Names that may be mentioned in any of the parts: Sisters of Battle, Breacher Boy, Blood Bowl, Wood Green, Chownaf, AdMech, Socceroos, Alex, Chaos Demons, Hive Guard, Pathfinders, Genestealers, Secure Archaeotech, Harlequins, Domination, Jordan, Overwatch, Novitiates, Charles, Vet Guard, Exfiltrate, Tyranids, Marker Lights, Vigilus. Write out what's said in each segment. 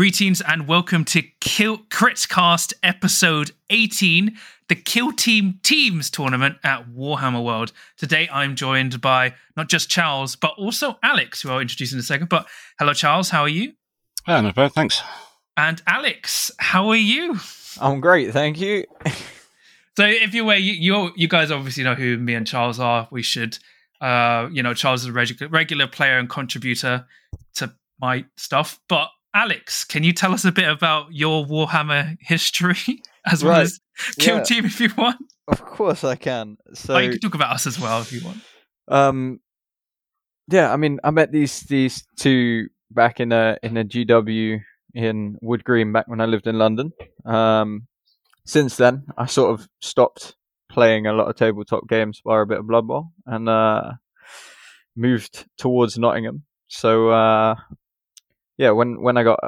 Greetings and welcome to Critcast episode 18, the Kill Team Teams tournament at Warhammer World. Today I'm joined by not just Charles, but also Alex, who I'll introduce in a second. But hello, Charles, how are you? Yeah, not bad, thanks. And Alex, how are you? I'm great, thank you. So if you're aware, you guys obviously know who me and Charles are. We should, Charles is a regular player and contributor to my stuff, but Alex, can you tell us a bit about your Warhammer history as well as Kill Team if you want? Of course I can. So you can talk about us as well if you want. I met these two back in a GW in Wood Green back when I lived in London. Since then, I sort of stopped playing a lot of tabletop games via a bit of Blood Bowl and moved towards Nottingham. So when I got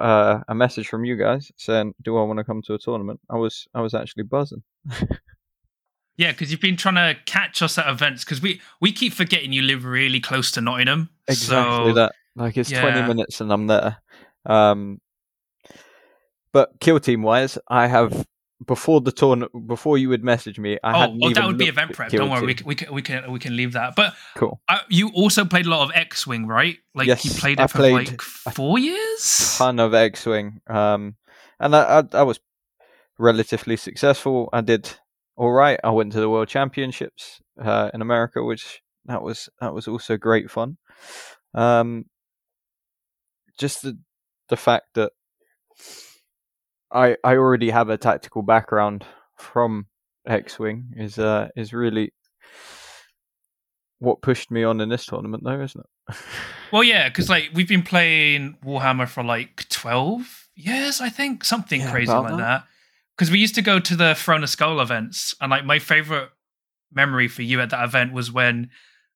a message from you guys saying, do I want to come to a tournament, I was actually buzzing. Yeah, because you've been trying to catch us at events, because we keep forgetting you live really close to Nottingham. Exactly so, that. Like, it's 20 minutes and I'm there. But Kill Team-wise, I have, before the tournament, before you would message me, that would be event prep. Don't worry, we can leave that. But cool. You also played a lot of X-Wing, right? Like, yes, you played it for like 4 years. Ton of X-Wing, and I was relatively successful. I did all right. I went to the World Championships in America, which that was also great fun. Just the fact that I already have a tactical background from X-Wing is really what pushed me on in this tournament, though, isn't it? Well, yeah, because like we've been playing Warhammer for like 12 years, I think, something crazy like that. Because we used to go to the Throne of Skull events, and like my favorite memory for you at that event was when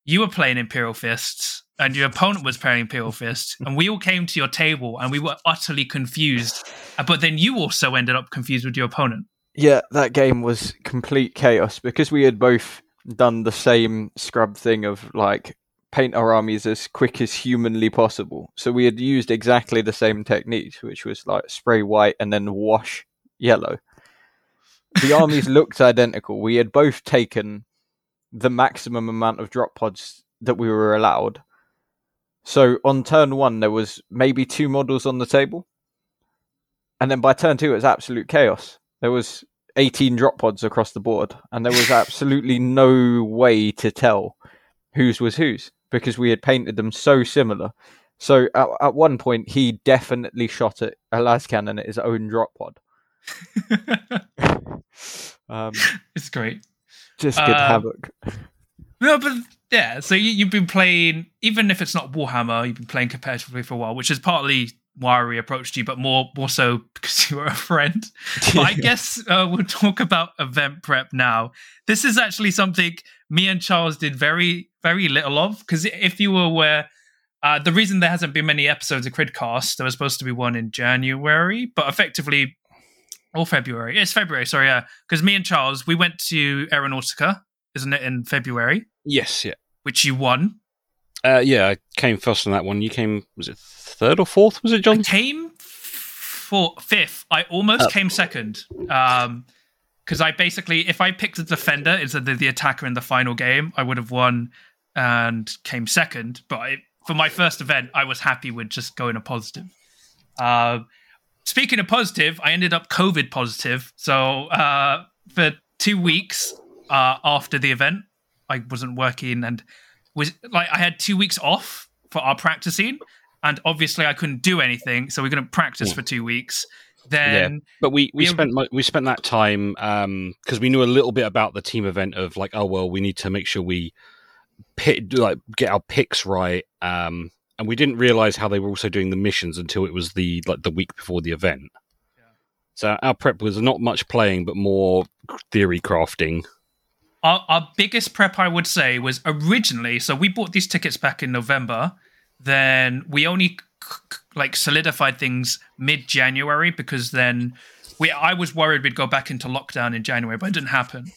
you were playing Imperial Fists and your opponent was playing Imperial Fist, and we all came to your table and we were utterly confused. But then you also ended up confused with your opponent. Yeah, that game was complete chaos because we had both done the same scrub thing of like paint our armies as quick as humanly possible. So we had used exactly the same techniques, which was like spray white and then wash yellow. The armies looked identical. We had both taken the maximum amount of drop pods that we were allowed. So on turn one, there was maybe two models on the table. And then by turn two, it was absolute chaos. There was 18 drop pods across the board. And there was absolutely no way to tell whose was whose because we had painted them so similar. So at one point, he definitely shot at Alaskan at his own drop pod. It's great. Just good havoc. No, but... Yeah, so you've been playing, even if it's not Warhammer, you've been playing competitively for a while, which is partly why we approached you, but more so because you were a friend. But I guess we'll talk about event prep now. This is actually something me and Charles did very, very little of, because if you were aware, the reason there hasn't been many episodes of Cridcast, there was supposed to be one in January, but effectively, February, because me and Charles, we went to Aeronautica, isn't it, in February? Yes, yeah. Which you won. I came first on that one. You came, was it third or fourth, was it, John? I came fifth. I almost came second. Because I basically, if I picked the defender instead of the attacker in the final game, I would have won and came second. But for my first event, I was happy with just going a positive. Speaking of positive, I ended up COVID positive. So for 2 weeks after the event, I wasn't working and was like, I had 2 weeks off for our practicing, and obviously I couldn't do anything, so we couldn't practice for 2 weeks. Then, but we spent that time because we knew a little bit about the team event of like, oh well, we need to make sure we get our picks right, and we didn't realize how they were also doing the missions until it was the week before the event. Yeah. So our prep was not much playing, but more theory crafting. Our biggest prep, I would say, was originally, so we bought these tickets back in November, then we only solidified things mid-January because then I was worried we'd go back into lockdown in January, but it didn't happen.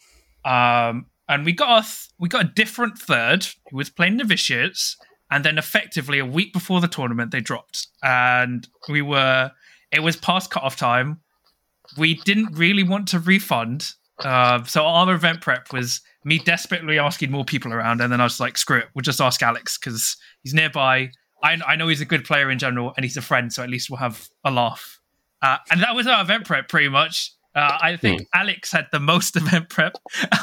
And we got a different third who was playing Novitiates, and then effectively a week before the tournament, they dropped. And we were It was past cutoff time. We didn't really want to refund. So our event prep was me desperately asking more people around. And then I was like, screw it. We'll just ask Alex because he's nearby. I know he's a good player in general and he's a friend. So at least we'll have a laugh. And that was our event prep pretty much. I think Alex had the most event prep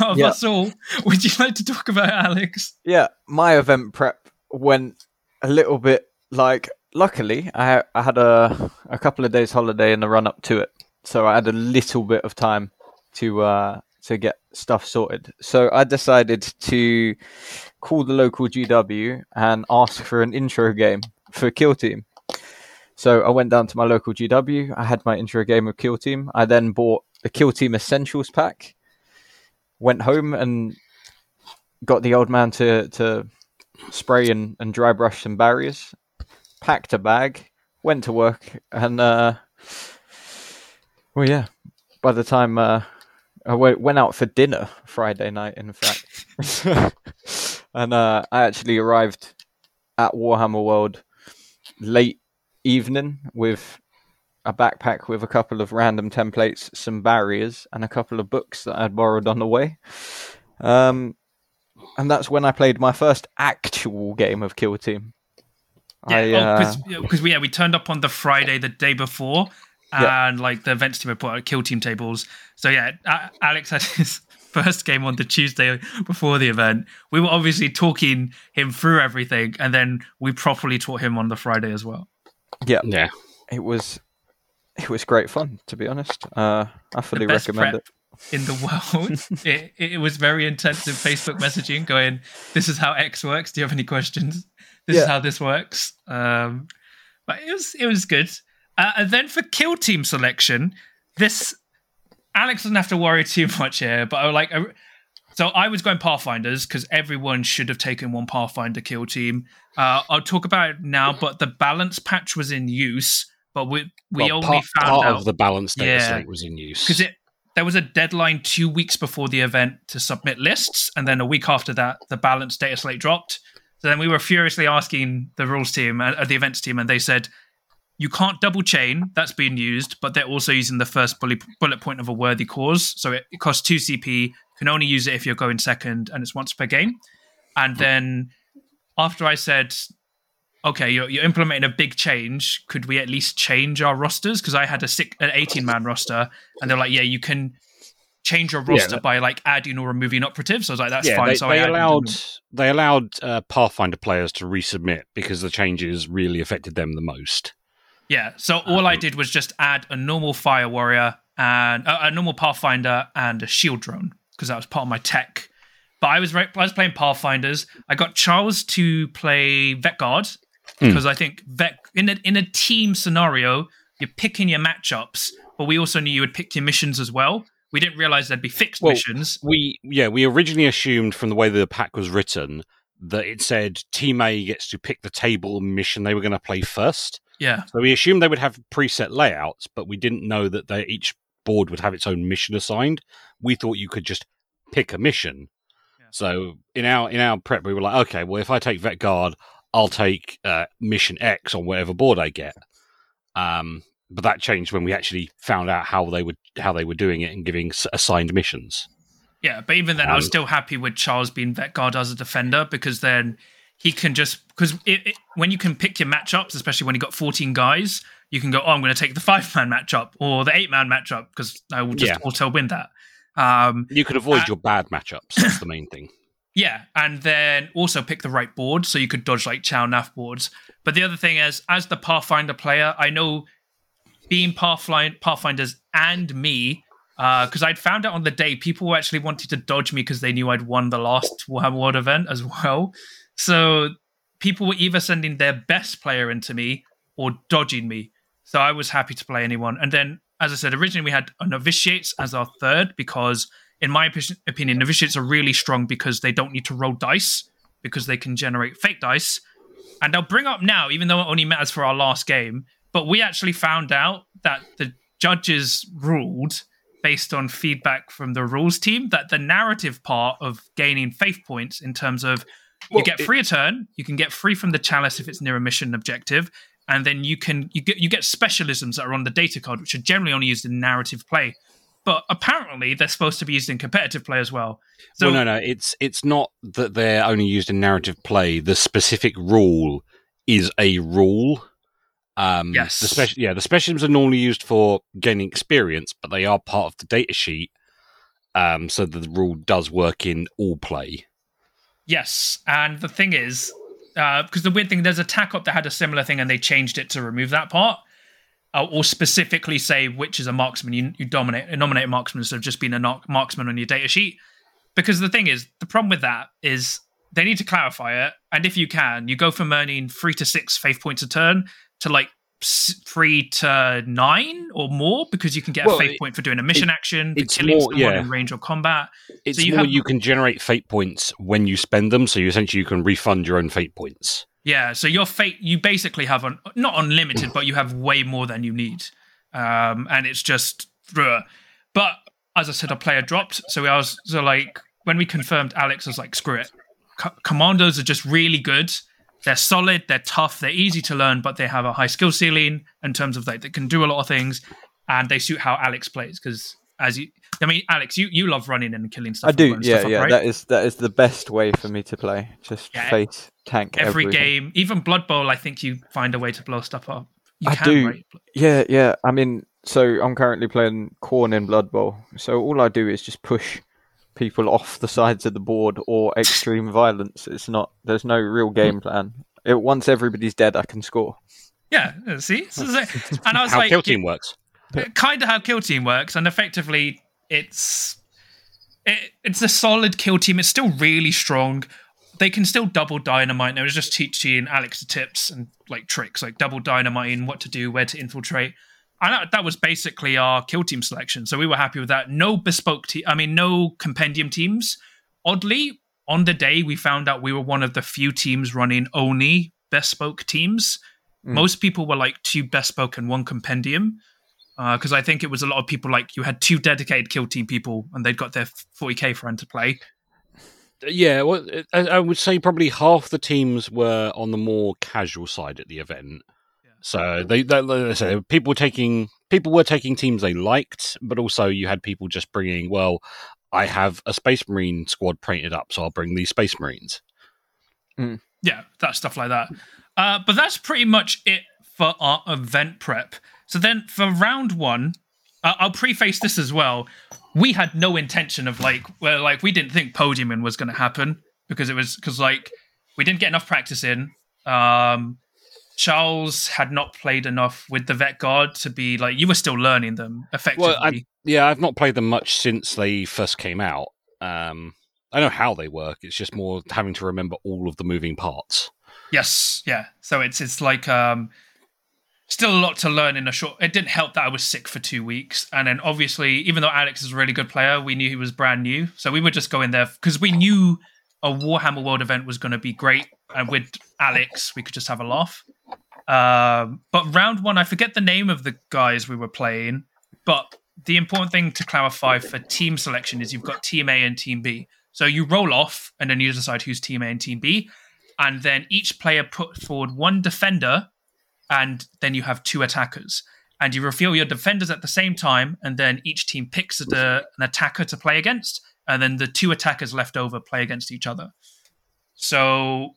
out of us all. Would you like to talk about Alex? Yeah, my event prep went a little bit like... Luckily, I had a couple of days holiday in the run-up to it. So I had a little bit of time to get stuff sorted. So I decided to call the local GW and ask for an intro game for Kill Team. So I went down to my local GW. I had my intro game of Kill Team. I then bought the Kill Team Essentials pack, went home and got the old man to spray and dry brush some barriers. Packed a bag, went to work, and by the time I went out for dinner Friday night, in fact, and I actually arrived at Warhammer World late evening with a backpack with a couple of random templates, some barriers, and a couple of books that I'd borrowed on the way. And that's when I played my first actual game of Kill Team. We turned up on the Friday the day before, and the events team had put out Kill Team tables. So Alex had his first game on the Tuesday before the event. We were obviously talking him through everything, and then we properly taught him on the Friday as well. Yeah. It was great fun, to be honest. I fully recommend it. In the world, it was very intensive Facebook messaging, going, "This is how X works. Do you have any questions? This is how this works." But it was good. And then for Kill Team selection, Alex doesn't have to worry too much here. But I was going Pathfinders because everyone should have taken one Pathfinder Kill Team. I'll talk about it now. But the balance patch was in use, but we only found out part of the balance data set was in use because there was a deadline 2 weeks before the event to submit lists, and then a week after that, the balance data slate dropped. So then we were furiously asking the rules team, the events team, and they said, you can't double chain, that's being used, but they're also using the first bullet point of a worthy cause. So it costs 2 CP, you can only use it if you're going second, and it's once per game. And then after I said, okay, you're implementing a big change, could we at least change our rosters? Because I had an 18-man roster, and they're like, yeah, you can change your roster by adding or removing operatives. So I was like, that's fine. They allowed Pathfinder players to resubmit because the changes really affected them the most. Yeah, so all I did was just add a normal Fire Warrior and a normal Pathfinder and a Shield Drone because that was part of my tech. But I was playing Pathfinders. I got Charles to play Vet Guard because I think in a team scenario, you're picking your matchups, but we also knew you would pick your missions as well. We didn't realize there'd be fixed missions. We originally assumed from the way the pack was written that it said Team A gets to pick the table mission they were going to play first. Yeah. So we assumed they would have preset layouts, but we didn't know that each board would have its own mission assigned. We thought you could just pick a mission. Yeah. So in our prep, we were like, okay, well, if I take Vet Guard, I'll take mission X on whatever board I get. But that changed when we actually found out how they were doing it and giving assigned missions. Yeah, but even then, I was still happy with Charles being Vet Guard as a defender because then he can just... Because when you can pick your matchups, especially when you got 14 guys, you can go, I'm going to take the 5-man matchup or the 8-man matchup because I will just auto win that. You could avoid your bad matchups. That's the main thing. Yeah, and then also pick the right board so you could dodge Chow Naf boards. But the other thing is, as the Pathfinder player, I know... being Pathfinders and me, because I'd found out on the day people actually wanted to dodge me because they knew I'd won the last Warhammer World event as well. So people were either sending their best player into me or dodging me. So I was happy to play anyone. And then, as I said, originally we had Novitiates as our third because, in my opinion, Novitiates are really strong because they don't need to roll dice because they can generate fake dice. And I'll bring up now, even though it only matters for our last game, but we actually found out that the judges ruled, based on feedback from the rules team, that the narrative part of gaining faith points in terms of you get free a turn, you can get free from the chalice if it's near a mission objective, And then you get specialisms that are on the data card, which are generally only used in narrative play. But apparently they're supposed to be used in competitive play as well. So, well, no, it's not that they're only used in narrative play. The specific rule is a rule. Yes. The specialisms are normally used for gaining experience, but they are part of the data sheet. So the rule does work in all play. Yes, and the thing is, because the weird thing, there's a TAC Op that had a similar thing and they changed it to remove that part. Or specifically say which is a marksman. You nominate a marksman instead of just being a marksman on your data sheet. Because the thing is, the problem with that is they need to clarify it. And if you can, you go from earning 3 to 6 faith points a turn to like 3 to 9 or more, because you can get a faith point for doing a mission action, for killing someone in range or combat. It's you can generate fate points when you spend them. So you can refund your own fate points. Yeah, so your fate, you basically have not unlimited, but you have way more than you need. And it's just... Ugh. But, as I said, a player dropped. When we confirmed Alex, I was like, screw it. Commandos are just really good. They're solid, they're tough, they're easy to learn, but they have a high skill ceiling in terms of, like, they can do a lot of things, and they suit how Alex plays, because... Alex, you love running and killing stuff. I do, yeah. Up, right? That is the best way for me to play. Just face tank every game. Even Blood Bowl, I think you find a way to blow stuff up. I do. Right? Yeah. I mean, so I'm currently playing Corn in Blood Bowl. So all I do is just push people off the sides of the board or extreme violence. There's no real game plan. Once everybody's dead, I can score. Yeah, see? And I was Kill Team works. Kind of how Kill Team works, and effectively it's a solid Kill Team. It's still really strong. They can still double dynamite. And it was just teaching Alex the tips and like tricks, like double dynamiting, what to do, where to infiltrate, and that was basically our Kill Team selection. So we were happy with that. No bespoke no compendium teams. Oddly, on the day we found out we were one of the few teams running only bespoke teams. Most people were like 2 bespoke and 1 compendium. Because I think it was a lot of people, like, you had 2 dedicated Kill Team people and they'd got their 40k friend to play. Yeah, well, I would say probably half the teams were on the more casual side at the event. Yeah. So people were taking teams they liked, but also you had people just bringing, well, I have a Space Marine squad painted up, so I'll bring these Space Marines. Mm. Yeah, that stuff like that. But that's pretty much it for our event prep. So then for round 1, I'll preface this as well. We had no intention of we didn't think podiuming was going to happen because we didn't get enough practice in. Charles had not played enough with the Vet Guard to be like, you were still learning them effectively. Well, I've not played them much since they first came out. I know how they work. It's just more having to remember all of the moving parts. Yes. Yeah. So it's like, still a lot to learn in a short... It didn't help that I was sick for 2 weeks. And then obviously, even though Alex is a really good player, we knew he was brand new. So we would just go in there because we knew a Warhammer World event was going to be great. And with Alex, we could just have a laugh. But round 1, I forget the name of the guys we were playing. But the important thing to clarify for team selection is you've got Team A and Team B. So you roll off and then you decide who's Team A and Team B. And then each player put forward 1 defender... and then you have 2 attackers. And you reveal your defenders at the same time, and then each team picks an attacker to play against, and then the 2 attackers left over play against each other. So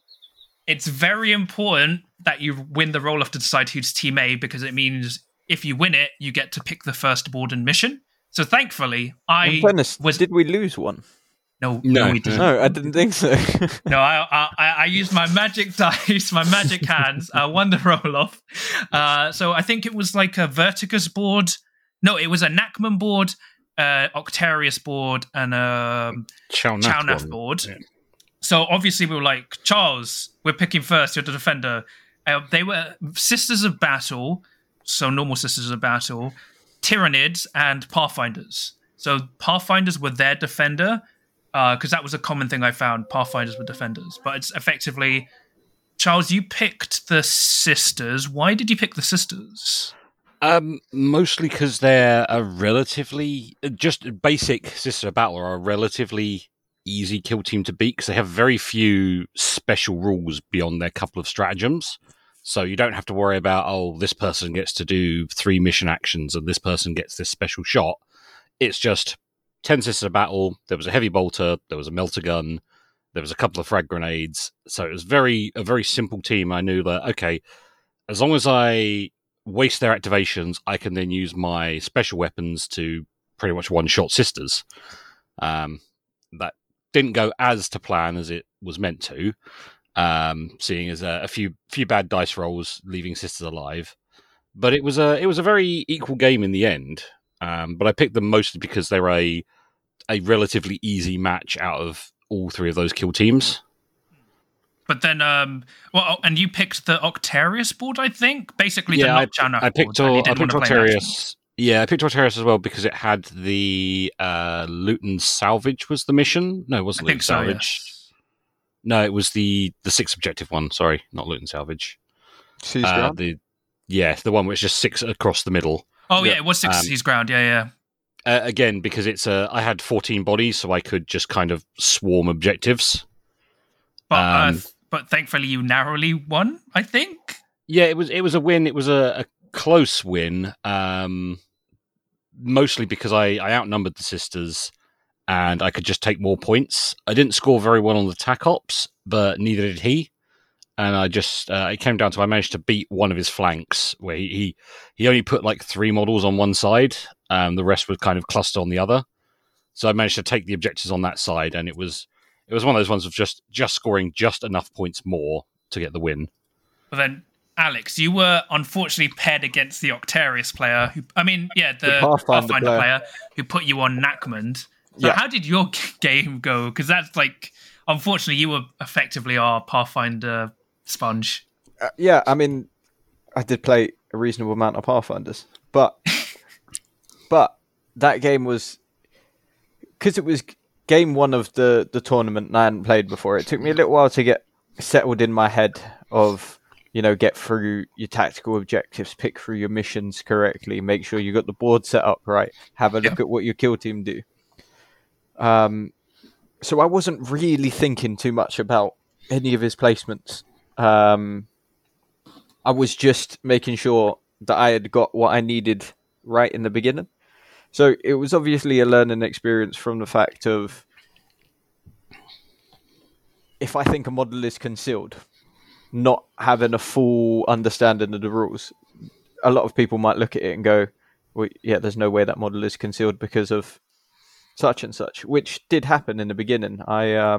it's very important that you win the roll-off to decide who's Team A, because it means if you win it, you get to pick the first board and mission. So thankfully, did we lose one? No, we didn't. No, I didn't think so. No, I used my magic dice, my magic hands. I won the roll-off. So I think it was like a Vertigus board. No, it was a Nachmund board, Octarius board, and a Chownaf board. Yeah. So obviously we were like, Charles, we're picking first, you're the defender. They were Sisters of Battle, so normal Sisters of Battle, Tyranids, and Pathfinders. So Pathfinders were their defender, because that was a common thing I found, Pathfinders with defenders. But it's effectively, Charles, you picked the sisters. Why did you pick the sisters? Mostly because they're a relatively, just basic Sisters of Battle are a relatively easy Kill Team to beat because they have very few special rules beyond their couple of stratagems. So you don't have to worry about, oh, this person gets to do 3 mission actions and this person gets this special shot. It's just 10 Sisters of Battle, there was a heavy bolter, there was a melter gun, there was a couple of frag grenades. So it was a very simple team. I knew that, okay, as long as I waste their activations, I can then use my special weapons to pretty much one-shot sisters. That didn't go as to plan as it was meant to, seeing as a few bad dice rolls leaving sisters alive. But it was a very equal game in the end. But I picked them mostly because they were a relatively easy match out of all 3 of those kill teams. But then, and you picked the Octarius board, I think? Basically, yeah, the Notchana board. I picked Octarius. Yeah, I picked Octarius as well because it had the Loot and Salvage was the mission. No, it wasn't Loot and Salvage. Yes. No, it was the 6th objective one. Sorry, not Loot and Salvage. Seize ground? The one which is just 6 across the middle. Oh, yeah, it was 6 seize ground. Yeah. Again, because I had 14 bodies, so I could just kind of swarm objectives. But thankfully you narrowly won, I think. Yeah, it was a win. It was a close win, mostly because I outnumbered the sisters and I could just take more points. I didn't score very well on the TAC Ops, but neither did he. And I just, it came down to I managed to beat one of his flanks where he only put like 3 models on one side and the rest were kind of clustered on the other. So I managed to take the objectives on that side, and it was one of those ones of just scoring just enough points more to get the win. But then, Alex, you were unfortunately paired against the Octarius player. The Pathfinder player who put you on Nachmund. So yeah. How did your game go? Because that's like, unfortunately, you were effectively our Pathfinder sponge. I did play a reasonable amount of Pathfinders. But that game was... Because it was... Game 1 of the tournament, and I hadn't played before. It took me a little while to get settled in my head of, get through your tactical objectives, pick through your missions correctly, make sure you got the board set up right, have a look at what your kill team do. So I wasn't really thinking too much about any of his placements. I was just making sure that I had got what I needed right in the beginning. So it was obviously a learning experience from the fact of, if I think a model is concealed, not having a full understanding of the rules. A lot of people might look at it and go, well, yeah, there's no way that model is concealed because of such and such, which did happen in the beginning. I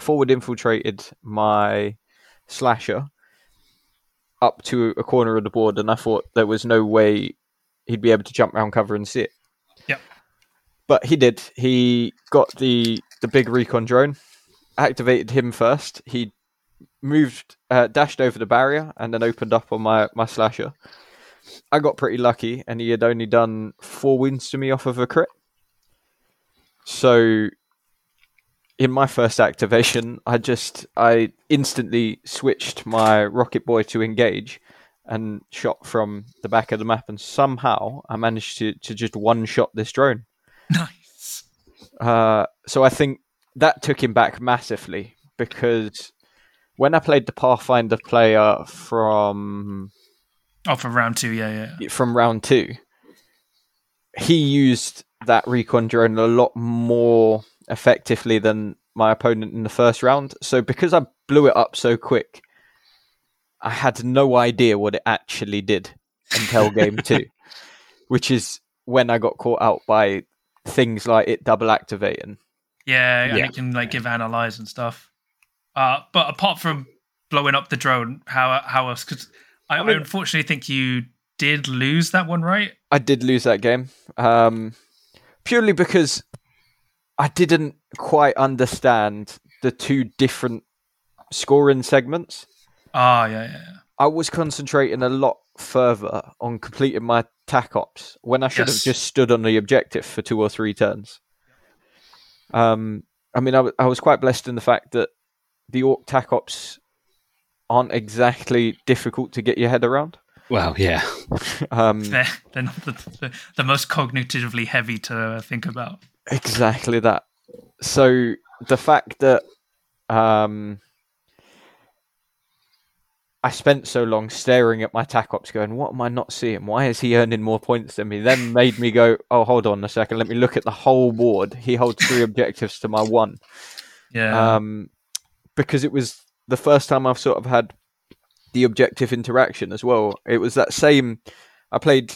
forward infiltrated my slasher up to a corner of the board, and I thought there was no way he'd be able to jump around cover and see it. But he did. He got the big recon drone, activated him first. He moved, dashed over the barrier, and then opened up on my slasher. I got pretty lucky, and he had only done 4 wounds to me off of a crit. So, in my first activation, I instantly switched my Rocket Boy to engage and shot from the back of the map, and somehow I managed to just one-shot this drone. Nice. So I think that took him back massively, because when I played the Pathfinder player from round 2, from round 2, he used that recon drone a lot more effectively than my opponent in the first round. So because I blew it up so quick, I had no idea what it actually did until game 2, which is when I got caught out by things like it double activating. And it can give analyze and stuff. But apart from blowing up the drone, how else? Because I unfortunately think you did lose that one, right? I did lose that game. Purely because I didn't quite understand the 2 different scoring segments. I was concentrating a lot further on completing my TAC Ops when I should have just stood on the objective for 2 or 3 turns. I was quite blessed in the fact that the Orc TAC Ops aren't exactly difficult to get your head around. Well, yeah. They're not the most cognitively heavy to think about. Exactly that. So the fact that I spent so long staring at my TAC Ops going, what am I not seeing? Why is he earning more points than me? Then made me go, oh, hold on a second. Let me look at the whole board. He holds three objectives to my one. Yeah. Because it was the first time I've sort of had the objective interaction as well. It was that same... I played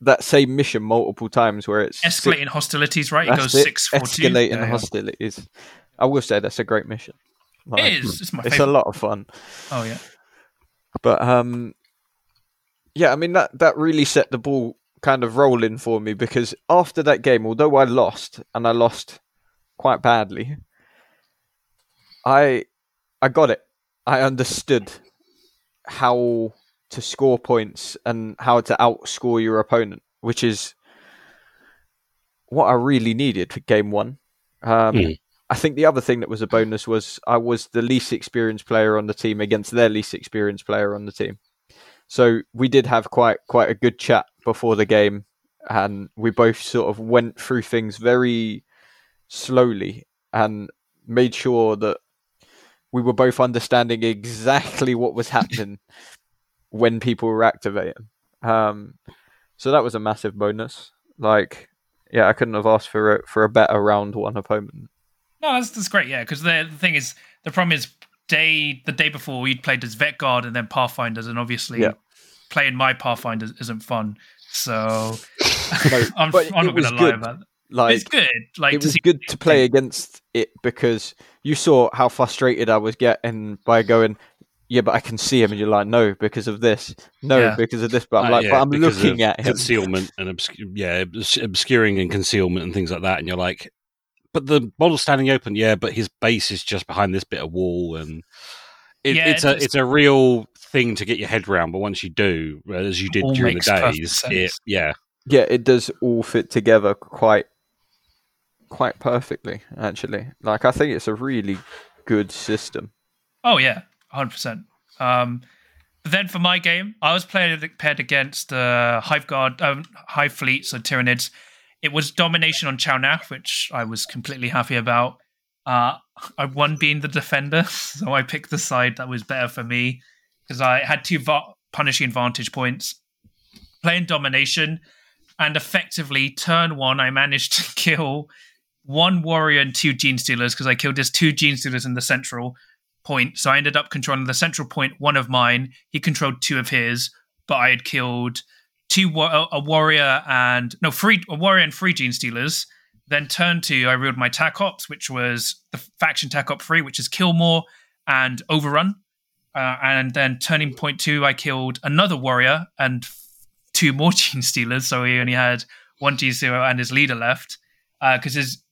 that same mission multiple times where it's... Escalating hostilities, right? It goes 6-4-2. Escalating hostilities. I will say that's a great mission. Like, it is. It's my favorite. It's a lot of fun. Oh, yeah. But, yeah, I mean, that really set the ball kind of rolling for me, because after that game, although I lost, and I lost quite badly, I got it. I understood how to score points and how to outscore your opponent, which is what I really needed for game one. I think the other thing that was a bonus was I was the least experienced player on the team against their least experienced player on the team. So we did have quite a good chat before the game, and we both sort of went through things very slowly and made sure that we were both understanding exactly what was happening when people were activating. So that was a massive bonus. Like, yeah, I couldn't have asked for a better round one opponent. No, that's great, yeah, because the thing is, the problem is the day before we'd played as Vet Guard and then Pathfinders, and obviously playing my Pathfinders isn't fun, so I'm not going to lie about that. Like, it's good. Like, it was good to play against it, because you saw how frustrated I was getting by going, yeah, but I can see him, and you're like, no, because of this. No, because of this. But I'm but I'm looking at him. Concealment and obscuring and concealment and things like that, and you're like, but the model's standing open, but his base is just behind this bit of wall, and it's a real thing to get your head around. But once you do, as you did during the days, it does all fit together quite perfectly, actually. Like, I think it's a really good system. Oh yeah, 100%. But then for my game, I was paired against Hive Guard, Hive Fleet, so Tyranids. It was domination on Chownaf, which I was completely happy about. I won being the defender, so I picked the side that was better for me, because I had two punishing vantage points. Playing domination, and effectively, turn one, I managed to kill one warrior and two Genestealers, because I killed his two Genestealers in the central point. So I ended up controlling the central point, one of mine. He controlled two of his, but I had killed... a warrior and three Genestealers. Then turn two, I reeled my TAC Ops, which was the faction TAC Op 3, which is Kill More and Overrun. And then turning point two, I killed another warrior and two more Genestealers. So he only had one Genestealer and his leader left, because his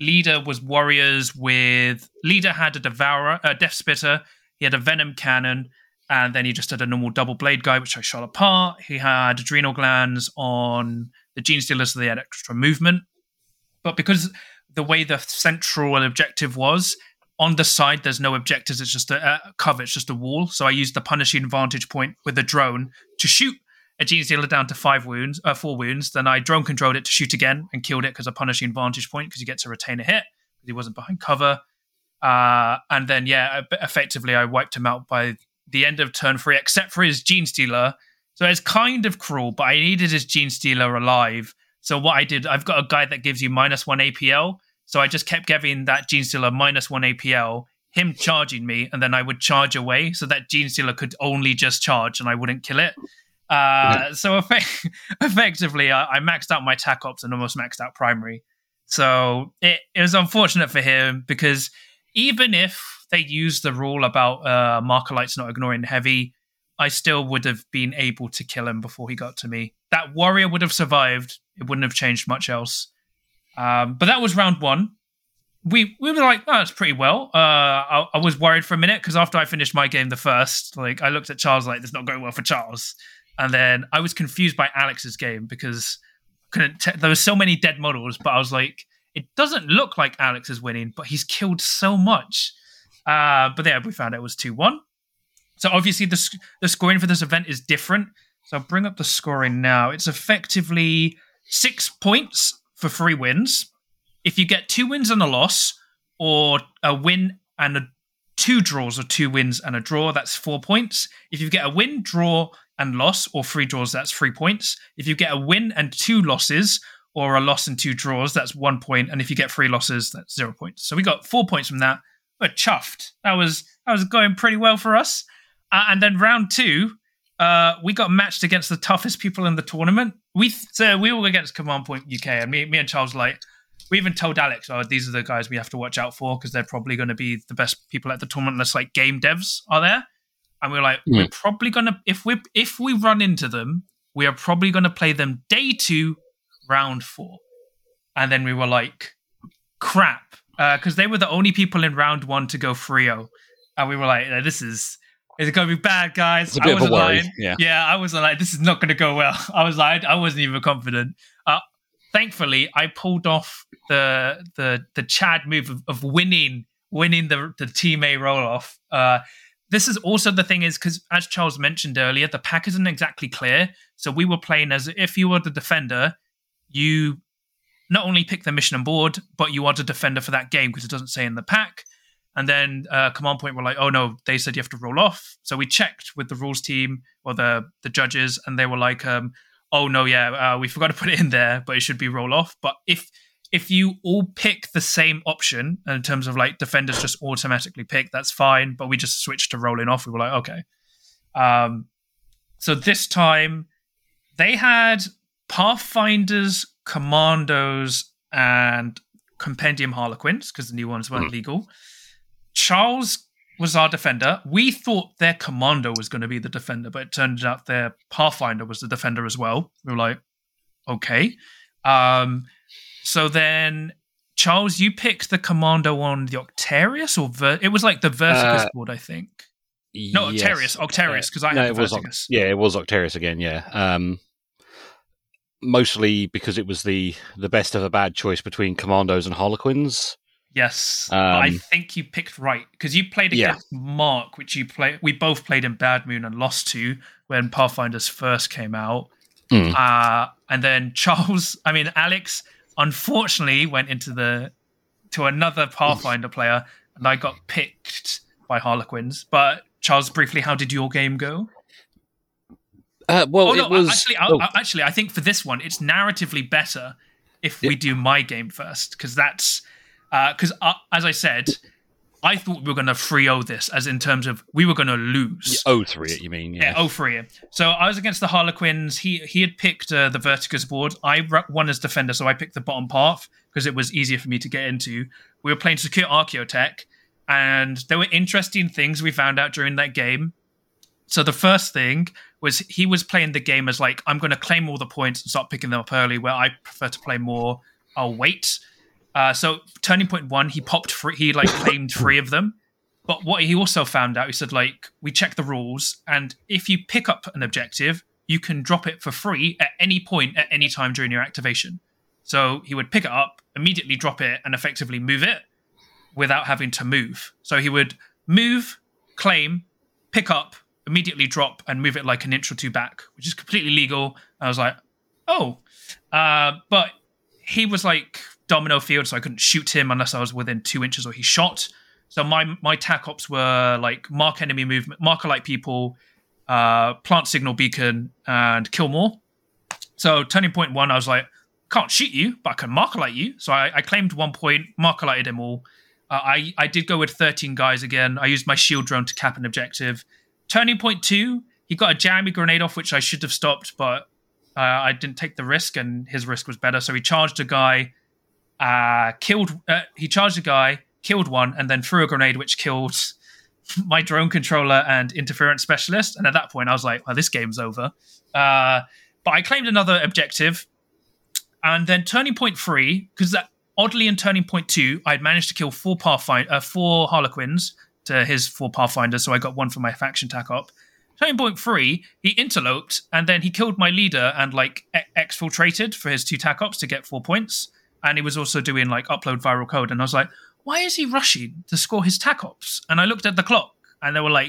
leader was warriors with... Leader had a Devourer, a Death Spitter. He had a Venom Cannon. And then he just had a normal double blade guy, which I shot apart. He had adrenal glands on the Genestealers, so they had extra movement. But because the way the central objective was, on the side, there's no objectives. It's just a cover. It's just a wall. So I used the punishing vantage point with a drone to shoot a Genestealer down to four wounds. Then I drone controlled it to shoot again and killed it, because of punishing vantage point, because you get to retain a hit because he wasn't behind cover. And then, effectively, I wiped him out by... the end of turn three, except for his Genestealer. So it's kind of cruel, but I needed his Genestealer alive. So what I did, I've got a guy that gives you -1 APL. So I just kept giving that Genestealer -1 APL, him charging me, and then I would charge away so that Genestealer could only just charge and I wouldn't kill it. So effectively, I maxed out my TAC Ops and almost maxed out primary. So it was unfortunate for him, because even if they used the rule about marker lights not ignoring heavy, I still would have been able to kill him before he got to me. That warrior would have survived. It wouldn't have changed much else. But that was round one. We were like, oh, that's pretty well. I was worried for a minute, because after I finished my game, the first, like, I looked at Charles like, this is not going well for Charles. And then I was confused by Alex's game, because there were so many dead models, but I was like, it doesn't look like Alex is winning, but he's killed so much. But yeah, we found out it was 2-1. So obviously the scoring for this event is different. So I'll bring up the scoring now. It's effectively 6 points for 3 wins. If you get 2 wins and a loss, or a win and a two draws or two wins and a draw, that's 4 points. If you get a win, draw, and loss, or three draws, that's 3 points. If you get a win and two losses, or a loss and two draws, that's 1 point. And if you get three losses, that's 0 points. So we got 4 points from that. We're chuffed. That was going pretty well for us. And then round two, we got matched against the toughest people in the tournament. So we were against Command Point UK, and me and Charles, like, we even told Alex, oh, these are the guys we have to watch out for because they're probably going to be the best people at the tournament unless, like, game devs are there. And we were like, we're probably going to, if we run into them, we are probably going to play them day two, round four. And then we were like, crap. Because they were the only people in round one to go 3-0. And we were like, is it going to be bad, guys? I wasn't lying. Yeah, I wasn't like, this is not going to go well. I was like, I wasn't even confident. Thankfully, I pulled off the Chad move of winning the team A roll-off. This is also the thing is, because as Charles mentioned earlier, the pack isn't exactly clear. So we were playing as if you were the defender, you not only pick the mission and board, but you are the defender for that game because it doesn't say in the pack. And then Command Point were like, oh no, they said you have to roll off. So we checked with the rules team or the judges, and they were like, oh no, yeah, we forgot to put it in there, but it should be roll off. But if you all pick the same option in terms of like defenders just automatically pick, that's fine. But we just switched to rolling off. We were like, okay. So this time they had Pathfinders, Commandos, and Compendium Harlequins because the new ones weren't legal. Charles was our defender. We thought their Commando was going to be the defender, but it turned out their Pathfinder was the defender as well. We were like, okay. So then, Charles, you picked the Commando on the Octarius, or it was like the Vertigus board, I think. No, yes. Octarius, because I had the Vertigus. It was Octarius again, yeah. Mostly because it was the best of a bad choice between Commandos and Harlequins. Yes, I think you picked right because you played against Mark, which we both played in Bad Moon and lost to when Pathfinders first came out. And then Alex, unfortunately, went to another Pathfinder player, and I got picked by Harlequins. But Charles, briefly, how did your game go? I think for this one, it's narratively better if we do my game first because that's. Because as I said, I thought we were going to 3-0 this, as in terms of we were going to lose. 0-3 it, you mean? Yeah, 0-3 it. So I was against the Harlequins. He had picked the Vertigus board. I won as defender, so I picked the bottom path because it was easier for me to get into. We were playing Secure Archaeotech, and there were interesting things we found out during that game. So the first thing was he was playing the game as like, I'm going to claim all the points and start picking them up early, where I prefer to play more. I'll wait. So turning point one, he popped free. He claimed three of them. But what he also found out, he said, we check the rules. And if you pick up an objective, you can drop it for free at any point, at any time during your activation. So he would pick it up, immediately drop it, and effectively move it without having to move. So he would move, claim, pick up, immediately drop, and move it like an inch or two back, which is completely legal. I was like, oh. But he was like domino field, so I couldn't shoot him unless I was within 2 inches or he shot. So my TAC Ops were like mark enemy movement, marker light people, plant signal beacon, and kill more. So turning point one, I was like, can't shoot you, but I can marker light you. So I claimed 1 point, marker lighted them all. I did go with 13 guys again. I used my shield drone to cap an objective. Turning point two, he got a jammy grenade off, which I should have stopped, but I didn't take the risk, and his risk was better. So he charged a guy. He charged a guy, killed one, and then threw a grenade, which killed my drone controller and interference specialist. And at that point, I was like, well, this game's over. But I claimed another objective. And then turning point three, because oddly in turning point two, I'd managed to kill four Harlequins to his four Pathfinders, so I got one for my faction TAC Op. Turning point three, he interloped, and then he killed my leader and exfiltrated for his two TAC Ops to get 4 points. And he was also doing upload viral code. And I was like, why is he rushing to score his TAC Ops? And I looked at the clock and there were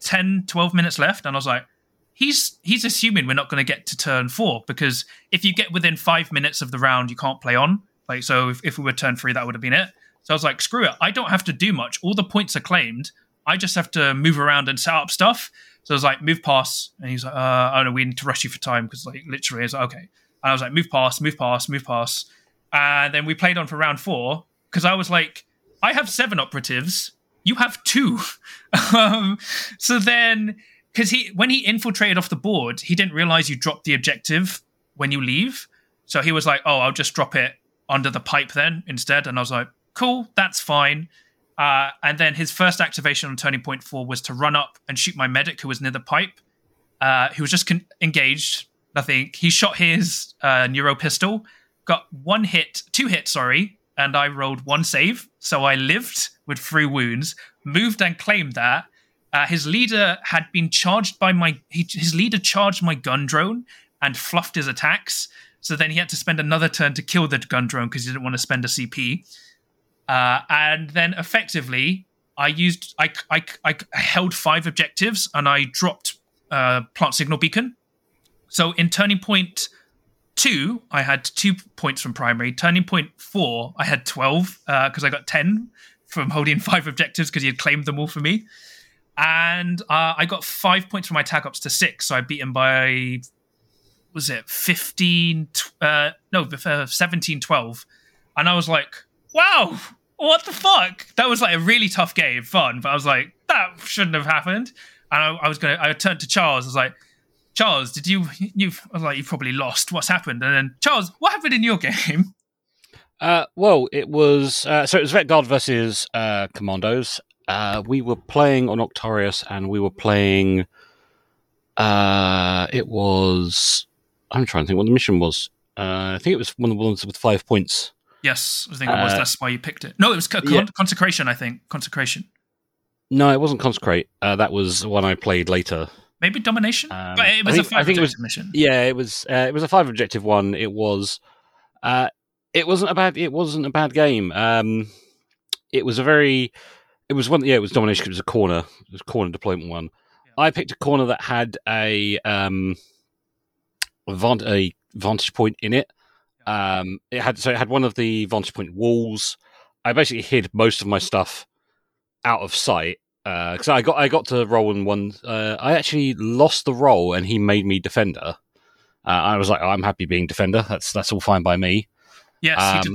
10, 12 minutes left. And I was like, he's assuming we're not going to get to turn four, because if you get within 5 minutes of the round, you can't play on. So if we were turn three, that would have been it. So I was like, screw it. I don't have to do much. All the points are claimed. I just have to move around and set up stuff. So I was like, move pass. And he's like, oh no, we need to rush you for time. Because like literally, I was like, okay. And I was like, move pass, move pass, move pass. And then we played on for round 4. Because I was like, I have 7 operatives. You have 2. So then, because when he infiltrated off the board, he didn't realize you dropped the objective when you leave. So he was like, oh, I'll just drop it under the pipe then instead. And I was like, cool, that's fine. And then his first activation on turning point 4 was to run up and shoot my medic who was near the pipe. He was just engaged, I think. He shot his neuro pistol, got 2 hits, and I rolled 1 save. So I lived with 3 wounds, moved and claimed that. His leader had been charged by his leader charged my gun drone and fluffed his attacks. So then he had to spend another turn to kill the gun drone because he didn't want to spend a CP. And then effectively, I held 5 objectives and I dropped Plant Signal Beacon. So in turning point 2, I had 2 points from primary. Turning point 4, I had 12 because I got 10 from holding 5 objectives because he had claimed them all for me. And I got 5 points from my TAC Ops to 6. So I beat him by, 17-12. And I was like, wow, what the fuck? That was like a really tough game, fun. But I was like, that shouldn't have happened. And I turned to Charles. I was like, Charles, you probably lost. What's happened? And then, Charles, what happened in your game? Well, it was Vet Guard versus Commandos. We were playing on Octarius, and we were playing. I'm trying to think what the mission was. I think it was one of the ones with 5 points. Yes, I think it was. That's why you picked it. No, it was Consecration, I think. Consecration. No, it wasn't Consecrate. That was one I played later. Maybe Domination? But it was a 5 objective mission. Yeah, it was a 5 objective one. It wasn't a bad game. It was Domination. It was a corner. It was a corner deployment one. Yeah. I picked a corner that had a vantage point in it. It had one of the vantage point walls. I basically hid most of my stuff out of sight because I got to roll in one. I actually lost the roll, and he made me defender. I was like, I'm happy being defender. That's all fine by me. Yes, he did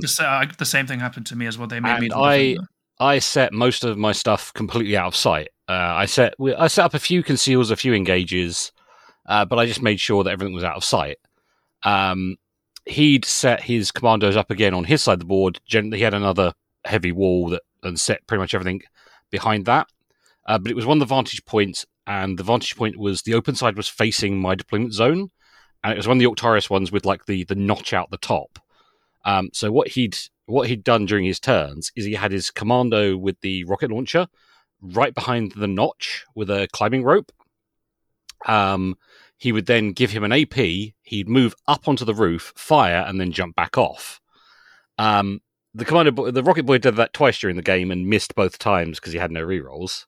the same thing happened to me as well. They made me defender. I set most of my stuff completely out of sight. I set up a few conceals, a few engages, but I just made sure that everything was out of sight. He'd set his commandos up again on his side of the board. Generally, he had another heavy wall and set pretty much everything behind that. But it was one of the vantage points, and the vantage point was the open side was facing my deployment zone, and it was one of the Octarius ones with like the notch out the top. So what he'd done during his turns is he had his commando with the rocket launcher right behind the notch with a climbing rope. He would then give him an AP. He'd move up onto the roof, fire, and then jump back off. The Rocket Boy did that twice during the game and missed both times because he had no rerolls.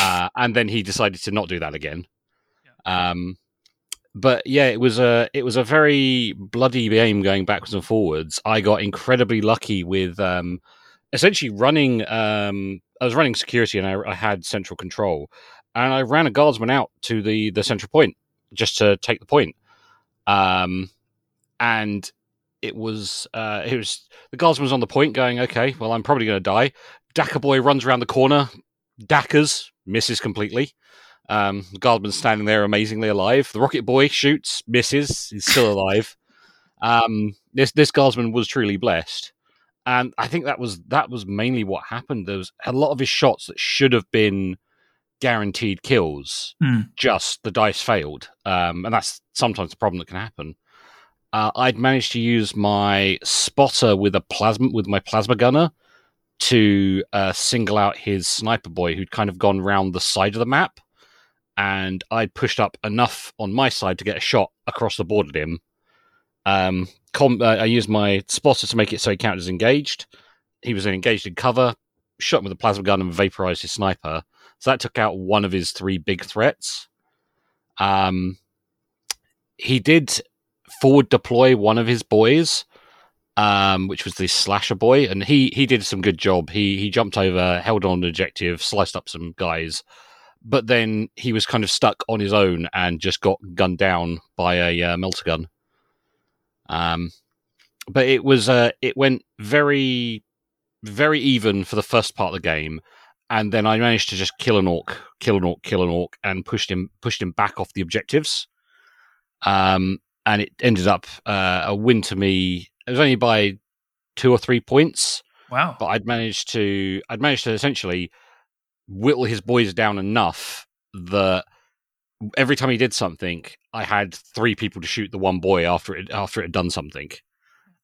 And then he decided to not do that again. Yeah. But yeah, it was a very bloody game going backwards and forwards. I got incredibly lucky with essentially running. I was running security, and I had central control, and I ran a guardsman out to the central point just to take the point. And it was the guardsman was on the point, going, okay, well, I'm probably going to die. Dacker Boy runs around the corner, dackers, misses completely. Guardman's standing there amazingly alive. The Rocket Boy shoots, misses, he's still alive. This guardsman was truly blessed, and I think that was mainly what happened. There was a lot of his shots that should have been guaranteed kills, just the dice failed, and that's sometimes the problem that can happen. I'd managed to use my spotter with my plasma gunner to single out his sniper boy, who'd kind of gone round the side of the map. And I'd pushed up enough on my side to get a shot across the board at him. I used my spotter to make it so he counted as engaged. He was engaged in cover, shot him with a plasma gun and vaporized his sniper. So that took out one of his 3 big threats. He did forward deploy one of his boys, which was the Slasher Boy, and he did some good job. He jumped over, held on an objective, sliced up some guys, but then he was kind of stuck on his own and just got gunned down by a melter gun. But it was it went very, very even for the first part of the game, and then I managed to just kill an orc, and pushed him back off the objectives. And it ended up a win to me. It was only by 2 or 3 points. Wow! But I'd managed to essentially whittle his boys down enough that every time he did something, I had 3 people to shoot the one boy after it had done something.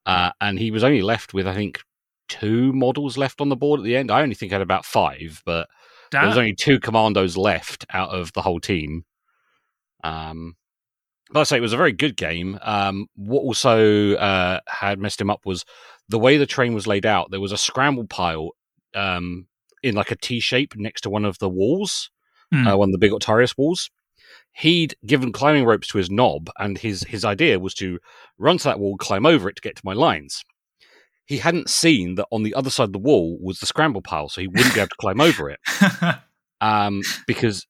And he was only left with, I think, 2 models left on the board at the end. I only think I had about 5, but Damn. There was only 2 commandos left out of the whole team. But I say it was a very good game. What also had messed him up was the way the train was laid out. There was a scramble pile in like a T shape next to one of the walls, one of the big Octarius walls. He'd given climbing ropes to his knob, and his idea was to run to that wall, climb over it to get to my lines. He hadn't seen that on the other side of the wall was the scramble pile, so he wouldn't be able to climb over it. Because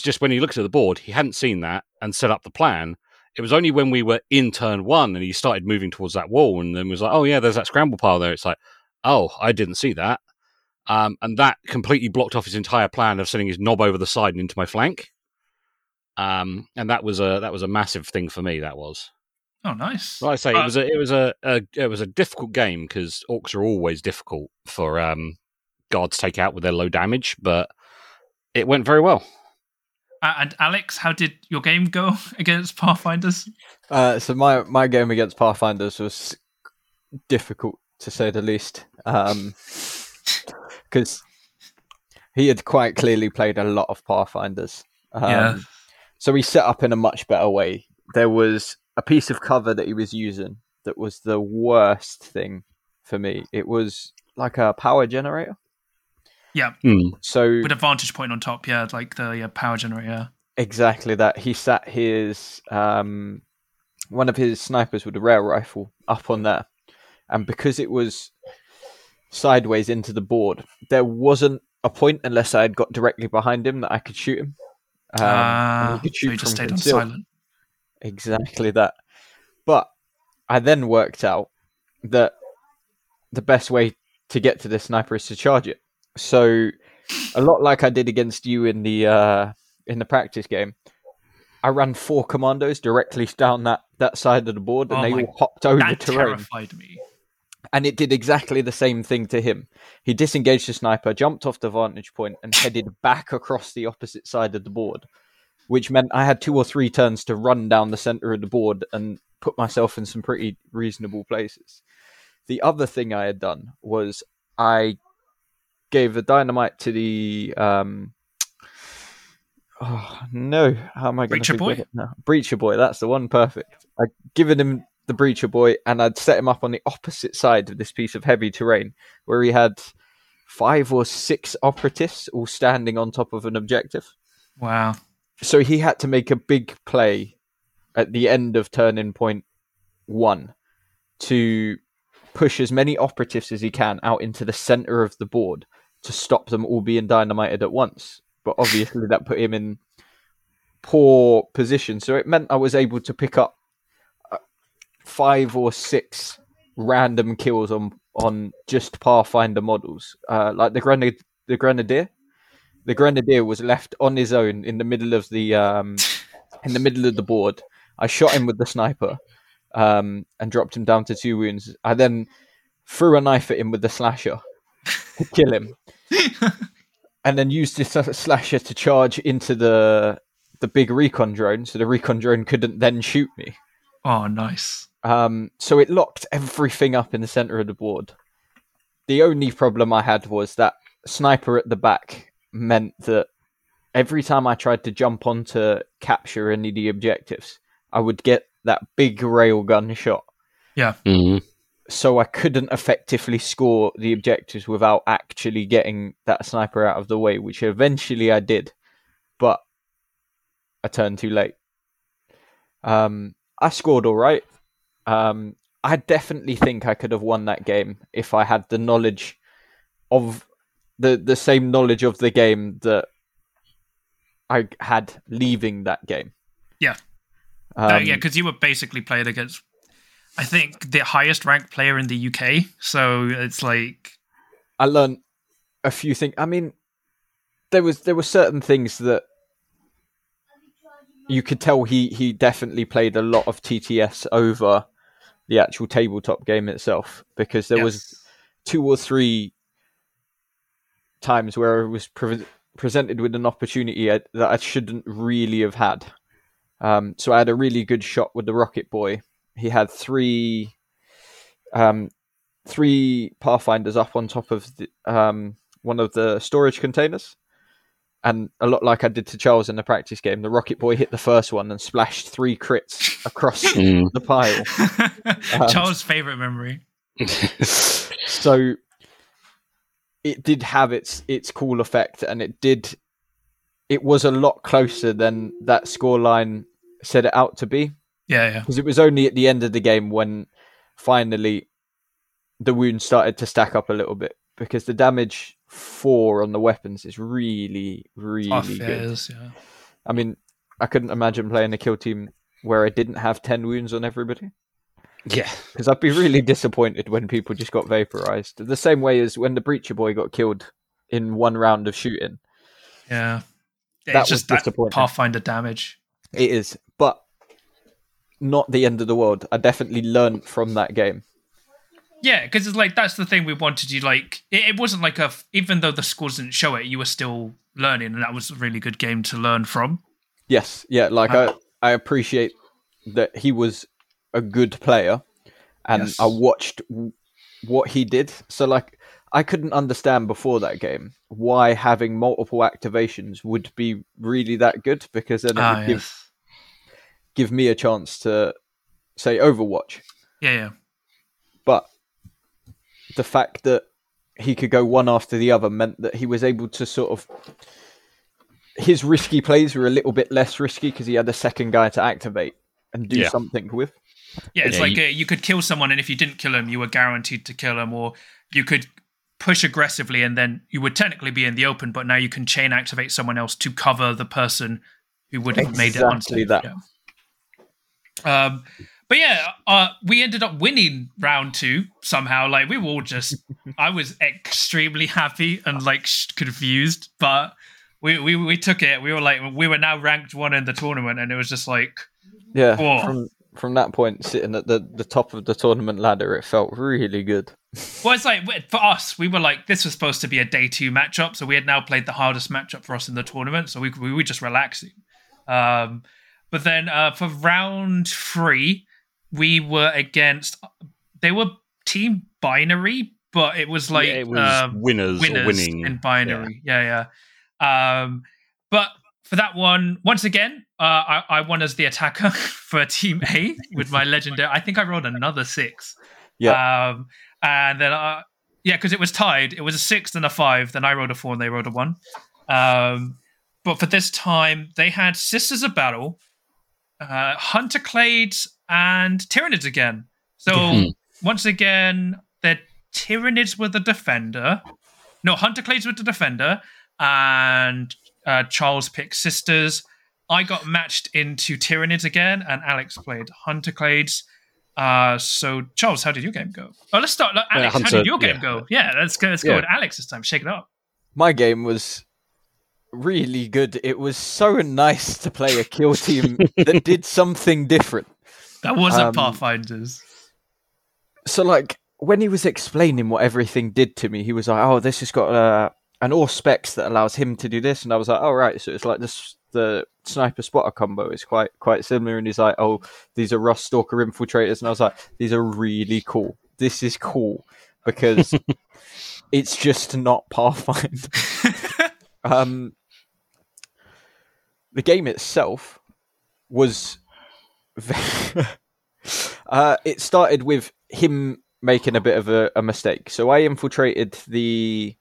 just when he looked at the board, he hadn't seen that and set up the plan. It was only when we were in turn 1 and he started moving towards that wall and then was like, oh yeah, there's that scramble pile there. It's like, oh, I didn't see that. And that completely blocked off his entire plan of sending his knob over the side and into my flank. And that was a massive thing for me. That was. Oh, nice. Like I say, it was a difficult game because orcs are always difficult for guards to take out with their low damage, but it went very well. And Alex, how did your game go against Pathfinders? So my game against Pathfinders was difficult, to say the least, because he had quite clearly played a lot of Pathfinders. So he set up in a much better way. There was a piece of cover that he was using that was the worst thing for me. It was like a power generator. Yeah. So with a vantage point on top, yeah, like the power generator. Exactly that. He sat his one of his snipers with a rare rifle up on there, and because it was sideways into the board, there wasn't a point unless I had got directly behind him that I could shoot him. And he could shoot so he just stayed on silent. Exactly that. But I then worked out that the best way to get to this sniper is to charge it. So, a lot like I did against you in the practice game, I ran 4 commandos directly down that side of the board, and they all hopped over the terrain. That terrified me. And it did exactly the same thing to him. He disengaged the sniper, jumped off the vantage point, and headed back across the opposite side of the board, which meant I had 2 or 3 turns to run down the center of the board and put myself in some pretty reasonable places. The other thing I had done was I gave the dynamite to the Breacher Boy? No, Breacher Boy, that's the one, perfect. I'd given him the Breacher Boy and I'd set him up on the opposite side of this piece of heavy terrain where he had 5 or 6 operatives all standing on top of an objective. Wow. So he had to make a big play at the end of turning point 1 to push as many operatives as he can out into the center of the board to stop them all being dynamited at once. But obviously that put him in poor position. So it meant I was able to pick up 5 or 6 random kills on just Pathfinder models. Like the Grenadier. The Grenadier was left on his own in the middle of the board. I shot him with the sniper and dropped him down to 2 wounds. I then threw a knife at him with the slasher to kill him. And then used this slasher to charge into the big recon drone, so the recon drone couldn't then shoot me. Oh, nice. So it locked everything up in the center of the board. The only problem I had was that sniper at the back meant that every time I tried to jump on to capture any of the objectives, I would get that big railgun shot. Yeah. Mm-hmm. So I couldn't effectively score the objectives without actually getting that sniper out of the way, which eventually I did, but I turned too late. I scored all right. I definitely think I could have won that game if I had the knowledge of the same knowledge of the game that I had leaving that game. Yeah. Yeah, because you were basically playing against, I think, the highest ranked player in the UK. So it's like... I learned a few things. I mean, there were certain things that you could tell he definitely played a lot of TTS over the actual tabletop game itself, because there was two or three times where I was presented with an opportunity that I shouldn't really have had. So I had a really good shot with the Rocket Boy. He had three Pathfinders up on top of one of the storage containers. And a lot like I did to Charles in the practice game, the Rocket Boy hit the first one and splashed three crits across the pile. Charles' favourite memory. So it did have its cool effect, and it was a lot closer than that scoreline set it out to be. Yeah. Because it was only at the end of the game when finally the wounds started to stack up a little bit, because the damage 4 on the weapons is really, really good. Is. I mean, I couldn't imagine playing a kill team where I didn't have 10 wounds on everybody. Yeah. Because I'd be really disappointed when people just got vaporized. The same way as when the Breacher Boy got killed in one round of shooting. Yeah. It's just that Pathfinder damage. It is, but not the end of the world. I definitely learned from that game. Yeah, because it's like, that's the thing we wanted you, like, it wasn't like even though the scores didn't show it, you were still learning, and that was a really good game to learn from. Yes, yeah, like I appreciate that he was a good player, and I watched what he did. So, like, I couldn't understand before that game why having multiple activations would be really that good, because then it would give me a chance to, say, Overwatch. Yeah. But the fact that he could go one after the other meant that he was able to sort of... His risky plays were a little bit less risky because he had a second guy to activate and do something with. Yeah, it's like you could kill someone, and if you didn't kill him, you were guaranteed to kill him, or you could... push aggressively, and then you would technically be in the open, but now you can chain activate someone else to cover the person who would have made it onto that. Yeah. We ended up winning round 2 somehow. Like, we were all just, I was extremely happy and like confused, but we took it. We were like, we were now ranked 1 in the tournament, and it was just like, From that point, sitting at the top of the tournament ladder, it felt really good. Well, it's like, for us, we were like, this was supposed to be a day 2 matchup, so we had now played the hardest matchup for us in the tournament, so we were just relaxing. But then for round 3, we were against... They were team binary, but it was like... it was winners or winning. In binary, yeah. But for that one, once again... I won as the attacker for Team A with my legendary. I think I rolled another 6. Yeah. And then, because it was tied. It was a 6 and a 5. Then I rolled a 4 and they rolled a 1. But for this time, they had Sisters of Battle, Hunterclades, and Tyranids again. So, once again, the Tyranids were the defender. No, Hunterclades were the defender. And Charles picked Sisters. I got matched into Tyranids again, and Alex played Hunterclades. So, Charles, how did your game go? Oh, let's start. Look, Alex, how did your game go? Yeah, let's go with Alex this time. Shake it up. My game was really good. It was so nice to play a kill team that did something different. That wasn't Pathfinders. So, like, when he was explaining what everything did to me, he was like, oh, this has got an ore specs that allows him to do this. And I was like, oh, right. So, it's like this... The sniper spotter combo is quite similar, and he's like, oh, these are Rust Stalker infiltrators, and I was like, these are really cool. This is cool because it's just not Pathfinder. The game itself was it started with him making a bit of a mistake. So I infiltrated the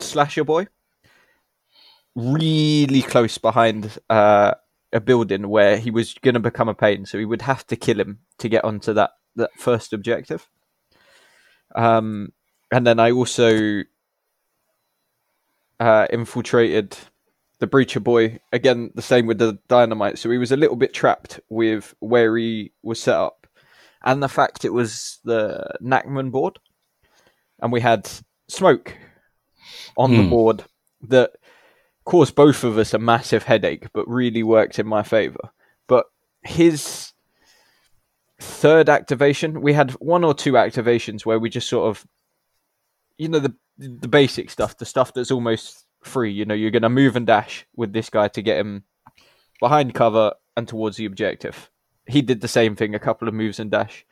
Slasher Boy really close behind a building where he was going to become a pain, so he would have to kill him to get onto that first objective. And then I also infiltrated the Breacher Boy. Again, the same with the dynamite. So he was a little bit trapped with where he was set up. And the fact it was the Nachmund board. And we had smoke on the board that caused both of us a massive headache, but really worked in my favour. But his third activation, we had one or two activations where we just sort of, you know, the basic stuff, the stuff that's almost free. You know, you're going to move and dash with this guy to get him behind cover and towards the objective. He did the same thing, a couple of moves and dash.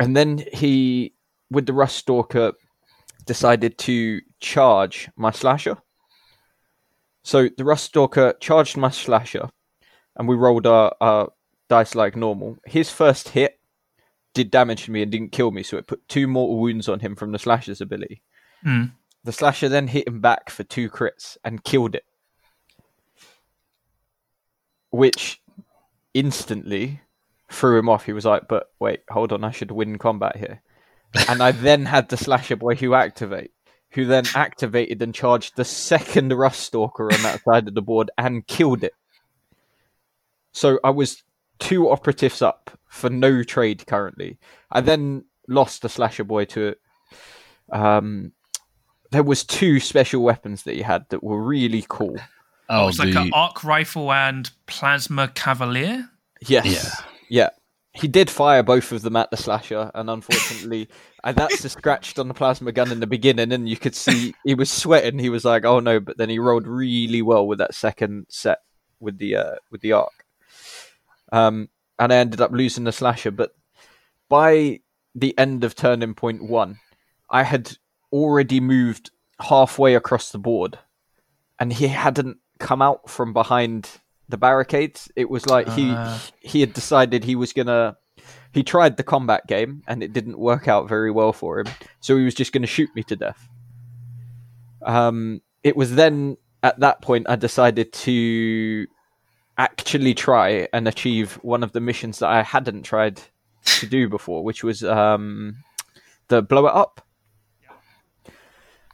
And then he, with the Rust Stalker, decided to charge my Slasher. So the Rust Stalker charged my Slasher, and we rolled our dice like normal. His first hit did damage to me and didn't kill me, so it put 2 mortal wounds on him from the Slasher's ability. Mm. The Slasher then hit him back for 2 crits and killed it. Which instantly threw him off. He was like, but wait, hold on, I should win combat here. And I then had the Slasher Boy who then activated and charged the second Rust Stalker on that side of the board and killed it. So I was 2 operatives up for no trade currently. I then lost the Slasher Boy to it. There was 2 special weapons that he had that were really cool. Oh, it was like an arc rifle and plasma cavalier? Yes. Yeah. He did fire both of them at the Slasher, and unfortunately, that's the scratched on the plasma gun in the beginning, and you could see he was sweating. He was like, "Oh no!" But then he rolled really well with that second set with the arc, and I ended up losing the Slasher. But by the end of turning point 1, I had already moved halfway across the board, and he hadn't come out from behind the barricades. It was like he had decided he was gonna. He tried the combat game and it didn't work out very well for him, so he was just gonna shoot me to death. It was then at that point I decided to actually try and achieve one of the missions that I hadn't tried to do before, which was the blow it up.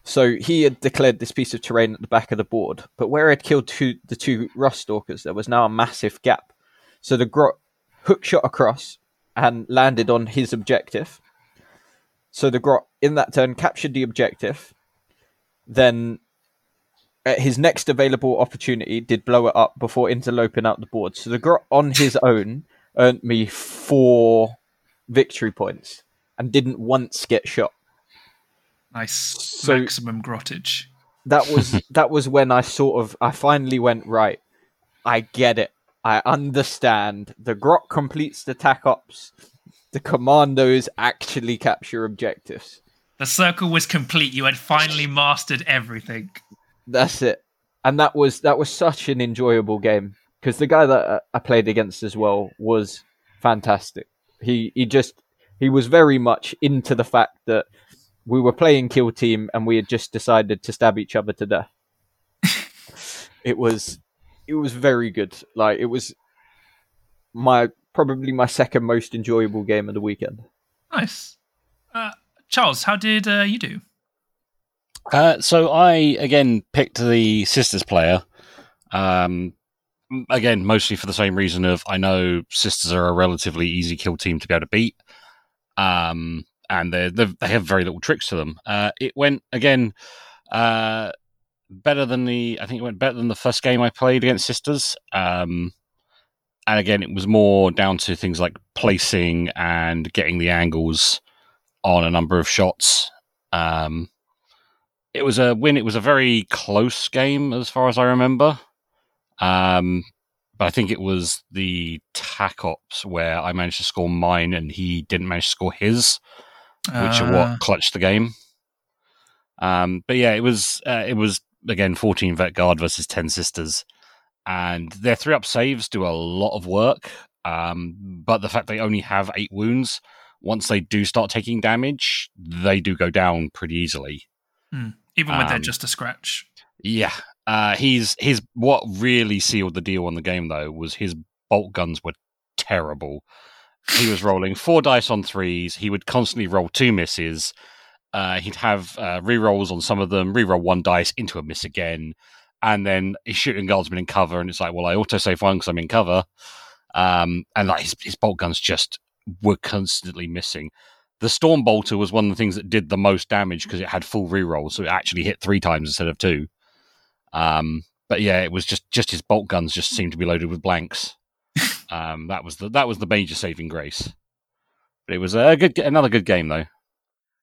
So he had declared this piece of terrain at the back of the board, but where I'd killed the 2 Rust Stalkers, there was now a massive gap. So the hook shot across and landed on his objective. So the grot, in that turn, captured the objective. Then, at his next available opportunity, did blow it up before interloping out the board. So the grot, on his own, earned me 4 victory points and didn't once get shot. Nice. So maximum grottage. That was when I finally went, right, I get it. I understand. The grot completes the TAC Ops. The Commandos actually capture objectives. The circle was complete. You had finally mastered everything. That's it. And that was such an enjoyable game, because the guy that I played against as well was fantastic. He was very much into the fact that we were playing Kill Team, and we had just decided to stab each other to death. It was very good. Like, it was probably my second most enjoyable game of the weekend. Nice, Charles. How did you do? So I again picked the Sisters player. Again, mostly for the same reason of I know Sisters are a relatively easy Kill Team to be able to beat. And they have very little tricks to them. It went again better than I think it went better than the first game I played against Sisters. And again, it was more down to things like placing and getting the angles on a number of shots. It was a win. It was a very close game as far as I remember. But I think it was the TAC Ops where I managed to score mine and he didn't manage to score his. Which are what clutched the game. But yeah, it was again 14 Vet Guard versus 10 Sisters, and their 3-up saves do a lot of work. But the fact they only have 8 wounds, once they do start taking damage, they do go down pretty easily. Even when they're just a scratch. Yeah, He's what really sealed the deal on the game though was his bolt guns were terrible. He was rolling 4 dice on 3s. He would constantly roll 2 misses. He'd have re-rolls on some of them, re-roll 1 dice into a miss again, and then his shooting guardsman in cover, and it's like, well, I autosave one because I'm in cover, and like his bolt guns just were constantly missing. The Storm Bolter was one of the things that did the most damage because it had full re-rolls, so it actually hit 3 times instead of 2. But yeah, it was just his bolt guns just seemed to be loaded with blanks. That was the major saving grace. But it was another good game though.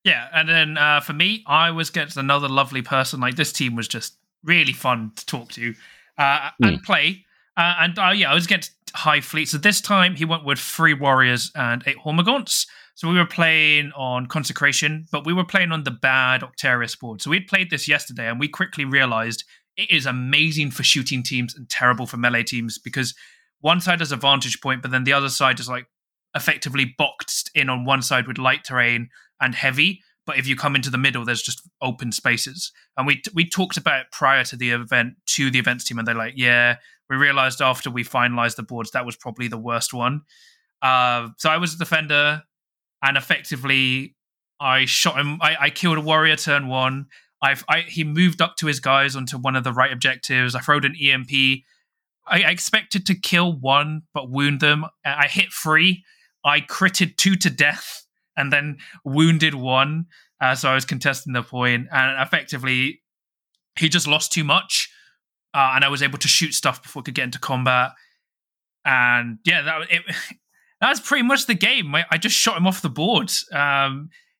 Yeah, and then for me, I was against another lovely person. Like, this team was just really fun to talk to and play. I was against High Fleet. So this time he went with 3 Warriors and 8 Hormigons. So we were playing on Consecration, but we were playing on the bad Octarius board. So we'd played this yesterday, and we quickly realized it is amazing for shooting teams and terrible for melee teams, because one side has a vantage point, but then the other side is like effectively boxed in on one side with light terrain and heavy. But if you come into the middle, there's just open spaces. And we talked about it prior to the event to the events team, and they're like, yeah, we realized after we finalized the boards, that was probably the worst one. So I was a defender, and effectively I shot him. I killed a warrior turn 1. He moved up to his guys onto one of the right objectives. I throwed an EMP. I expected to kill 1, but wound them. I hit 3. I critted 2 to death and then wounded 1. So I was contesting the point. And effectively, he just lost too much. And I was able to shoot stuff before I could get into combat. And yeah, that was pretty much the game. I just shot him off the board.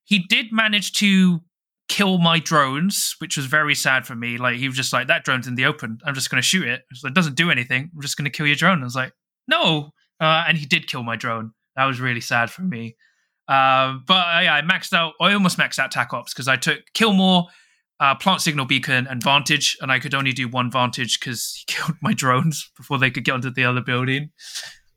He did manage to kill my drones, which was very sad for me. Like, he was just like, that drone's in the open, I'm just going to shoot it. It doesn't do anything, I'm just going to kill your drone. I was like, no. And he did kill my drone. That was really sad for me. I almost maxed out TAC Ops because I took Kill More, Plant Signal Beacon, and Vantage, and I could only do 1 Vantage because he killed my drones before they could get onto the other building.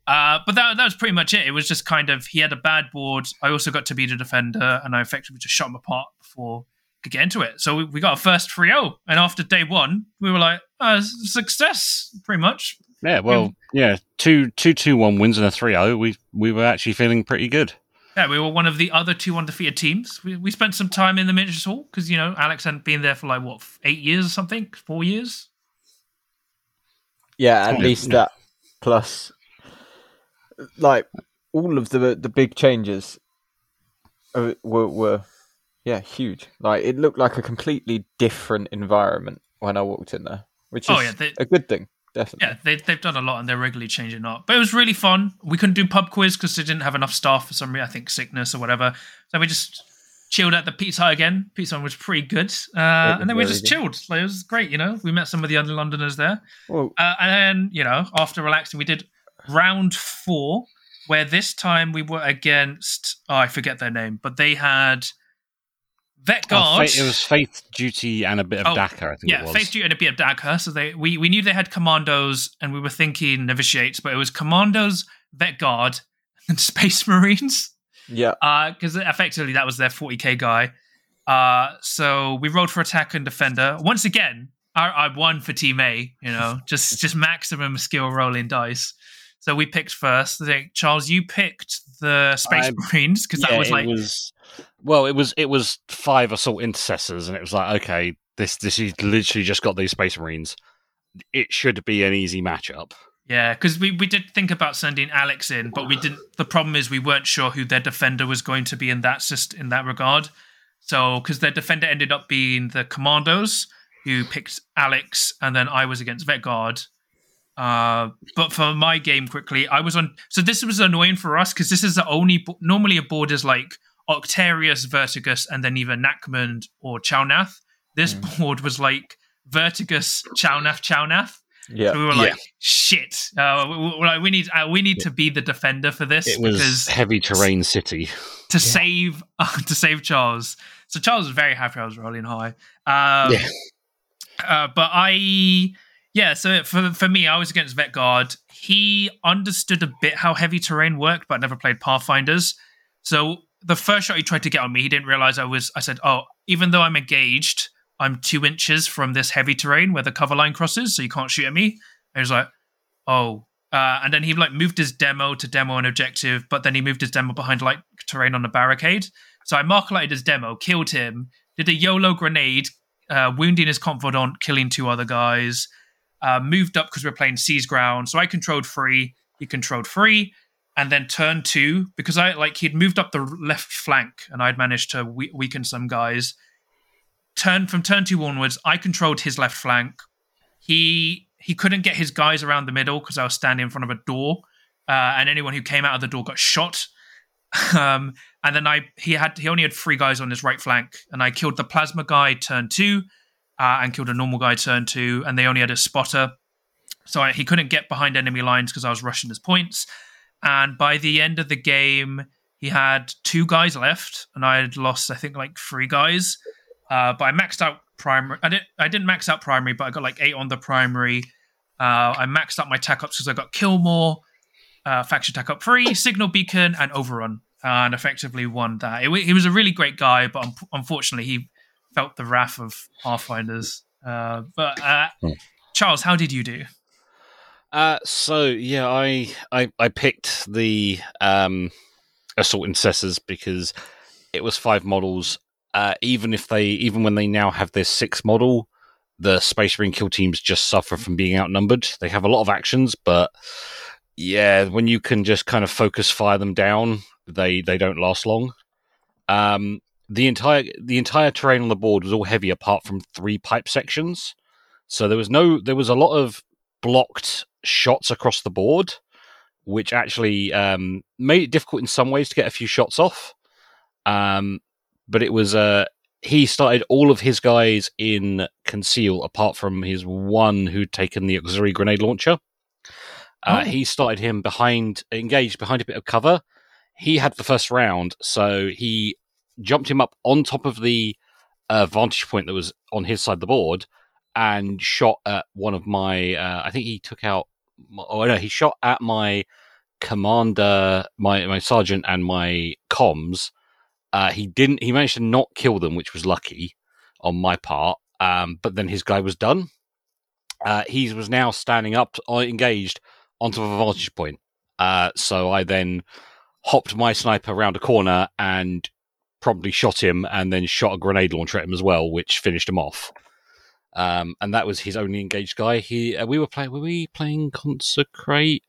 But that was pretty much it. It was just kind of, he had a bad board. I also got to be the defender, and I effectively just shot him apart before could get into it. So we got our first 3-0, and after day 1 we were like, success, pretty much. Yeah, well, yeah, 2-1 wins and a 3-0, we were actually feeling pretty good. Yeah, we were one of the other 2 undefeated teams. We spent some time in the miniatures hall because, you know, Alex hadn't been there for like, what, 8 years or something? 4 years? Yeah, at least that, plus like all of the big changes were yeah, huge. Like, it looked like a completely different environment when I walked in there, which is a good thing, definitely. Yeah, they've done a lot, and they're regularly changing up. But it was really fun. We couldn't do pub quiz because they didn't have enough staff for some reason, I think sickness or whatever. So we just chilled at the Pizza Hut again. Pizza Hut was pretty good. And then we just chilled. Like, it was great, you know. We met some of the other Londoners there. And then, you know, after relaxing, we did round 4, where this time we were against, I forget their name, but they had Vet Guard. It was Faith, Duty, and a bit of Dacre, I think it was. Yeah, Faith, Duty, and a bit of Dacre. So we knew they had Commandos, and we were thinking Novitiates, but it was Commandos, Vet Guard, and Space Marines. Yeah. Because effectively that was their 40k guy. So we rolled for attack and defender. Once again, I won for Team A, you know, just maximum skill rolling dice. So we picked first. I think, Charles, you picked the Space Marines, because that was like... It was 5 assault intercessors, and it was like, okay, this is literally just got these Space Marines. It should be an easy matchup. Yeah, because we did think about sending Alex in, but we didn't. The problem is we weren't sure who their defender was going to be in that regard. So because their defender ended up being the Commandos, who picked Alex, and then I was against Vet Guard. But for my game quickly, I was on. So this was annoying for us because this is the only. Normally a board is like Octarius, Vertigus, and then either Nachmund or Chownath. This board was like Vertigus, Chownath. Yeah. So we were like, shit. We need to be the defender for this. It was because heavy terrain city to save Charles. So Charles was very happy I was rolling high. So for me, I was against Vet Guard. He understood a bit how heavy terrain worked, but never played Pathfinders. So the first shot he tried to get on me, he didn't realize I said, even though I'm engaged, I'm 2 inches from this heavy terrain where the cover line crosses, so you can't shoot at me. And he was like, oh. And then he like moved his demo to demo an objective, but then he moved his demo behind like terrain on the barricade. So I mark lighted his demo, killed him, did a YOLO grenade, wounding his confidant, killing 2 other guys, moved up because we were playing Seize Ground. So I controlled 3, he controlled 3, and then turned 2, because I like he'd moved up the left flank and I'd managed to weaken some guys. From turn 2 onwards, I controlled his left flank. He couldn't get his guys around the middle because I was standing in front of a door, and anyone who came out of the door got shot. And then he only had 3 guys on his right flank, and I killed the plasma guy turn 2, and killed a normal guy turn 2, and they only had a spotter, so he couldn't get behind enemy lines because I was rushing his points. And by the end of the game, he had 2 guys left, and I had lost I think like 3 guys. But I maxed out primary. I didn't max out primary, but I got like 8 on the primary. I maxed out my TAC Ops because I got Kill More, Faction TAC Op 3, Signal Beacon, and Overrun, and effectively won that. He was a really great guy, but unfortunately he felt the wrath of Pathfinders. But Charles, how did you do? I picked the Assault Incessors because it was 5 models. Even when they now have their 6th model, the Space Marine kill teams just suffer from being outnumbered. They have a lot of actions, but yeah, when you can just kind of focus fire them down, they don't last long. The entire terrain on the board was all heavy apart from 3 pipe sections, so there was a lot of blocked shots across the board, which actually made it difficult in some ways to get a few shots off. But it was he started all of his guys in conceal, apart from his one who'd taken the auxiliary grenade launcher. He started him engaged behind a bit of cover. He had the first round, so he jumped him up on top of the vantage point that was on his side of the board and shot at one of my. He shot at my commander, my sergeant, and my comms. He managed to not kill them, which was lucky on my part. But then his guy was done. He was now standing up, engaged, onto a vantage point. So I then hopped my sniper around a corner and promptly shot him, and then shot a grenade launcher at him as well, which finished him off. And that was his only engaged guy. Were we playing Consecrate?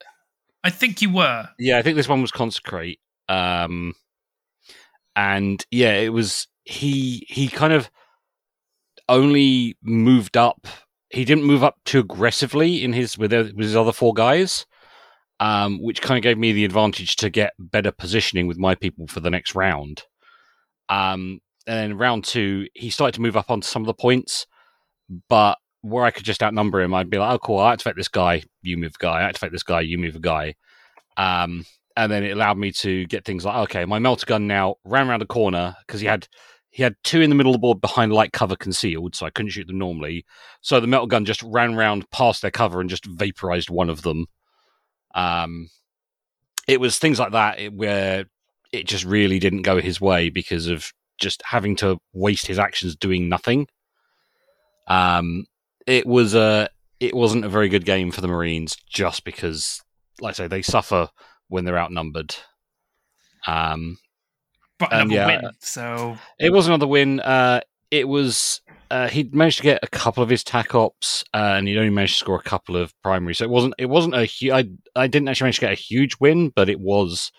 I think you were. Yeah, I think this one was Consecrate. And yeah, it was he kind of only moved up. He didn't move up too aggressively with his other 4 guys, which kind of gave me the advantage to get better positioning with my people for the next round. And then round 2, he started to move up onto some of the points, but where I could just outnumber him, I'd be like, oh, cool, I activate this guy, you move guy, I activate this guy, you move a guy. And then it allowed me to get things like, okay, my melter gun now ran around a corner because he had 2 in the middle of the board behind light cover concealed, so I couldn't shoot them normally. So the melter gun just ran around past their cover and just vaporized one of them. It was things like that where it just really didn't go his way because of just having to waste his actions doing nothing. It wasn't a very good game for the Marines just because, like I say, they suffer when they're outnumbered. But another win, so... It was another win. He'd managed to get a couple of his TAC Ops, and he'd only managed to score a couple of primaries. So I didn't actually manage to get a huge win, but it was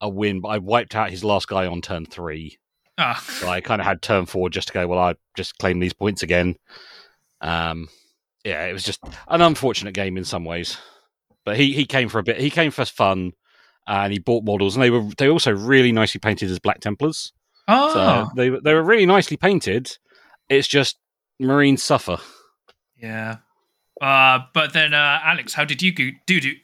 a win. But I wiped out his last guy on turn 3. So I kind of had turn 4 just to go, well, I just claim these points again. It was just an unfortunate game in some ways. But he came for a bit. He came for fun. And he bought models, and they also really nicely painted as Black Templars. Oh, so they were really nicely painted. It's just Marines suffer. Yeah, but then Alex, how did you do?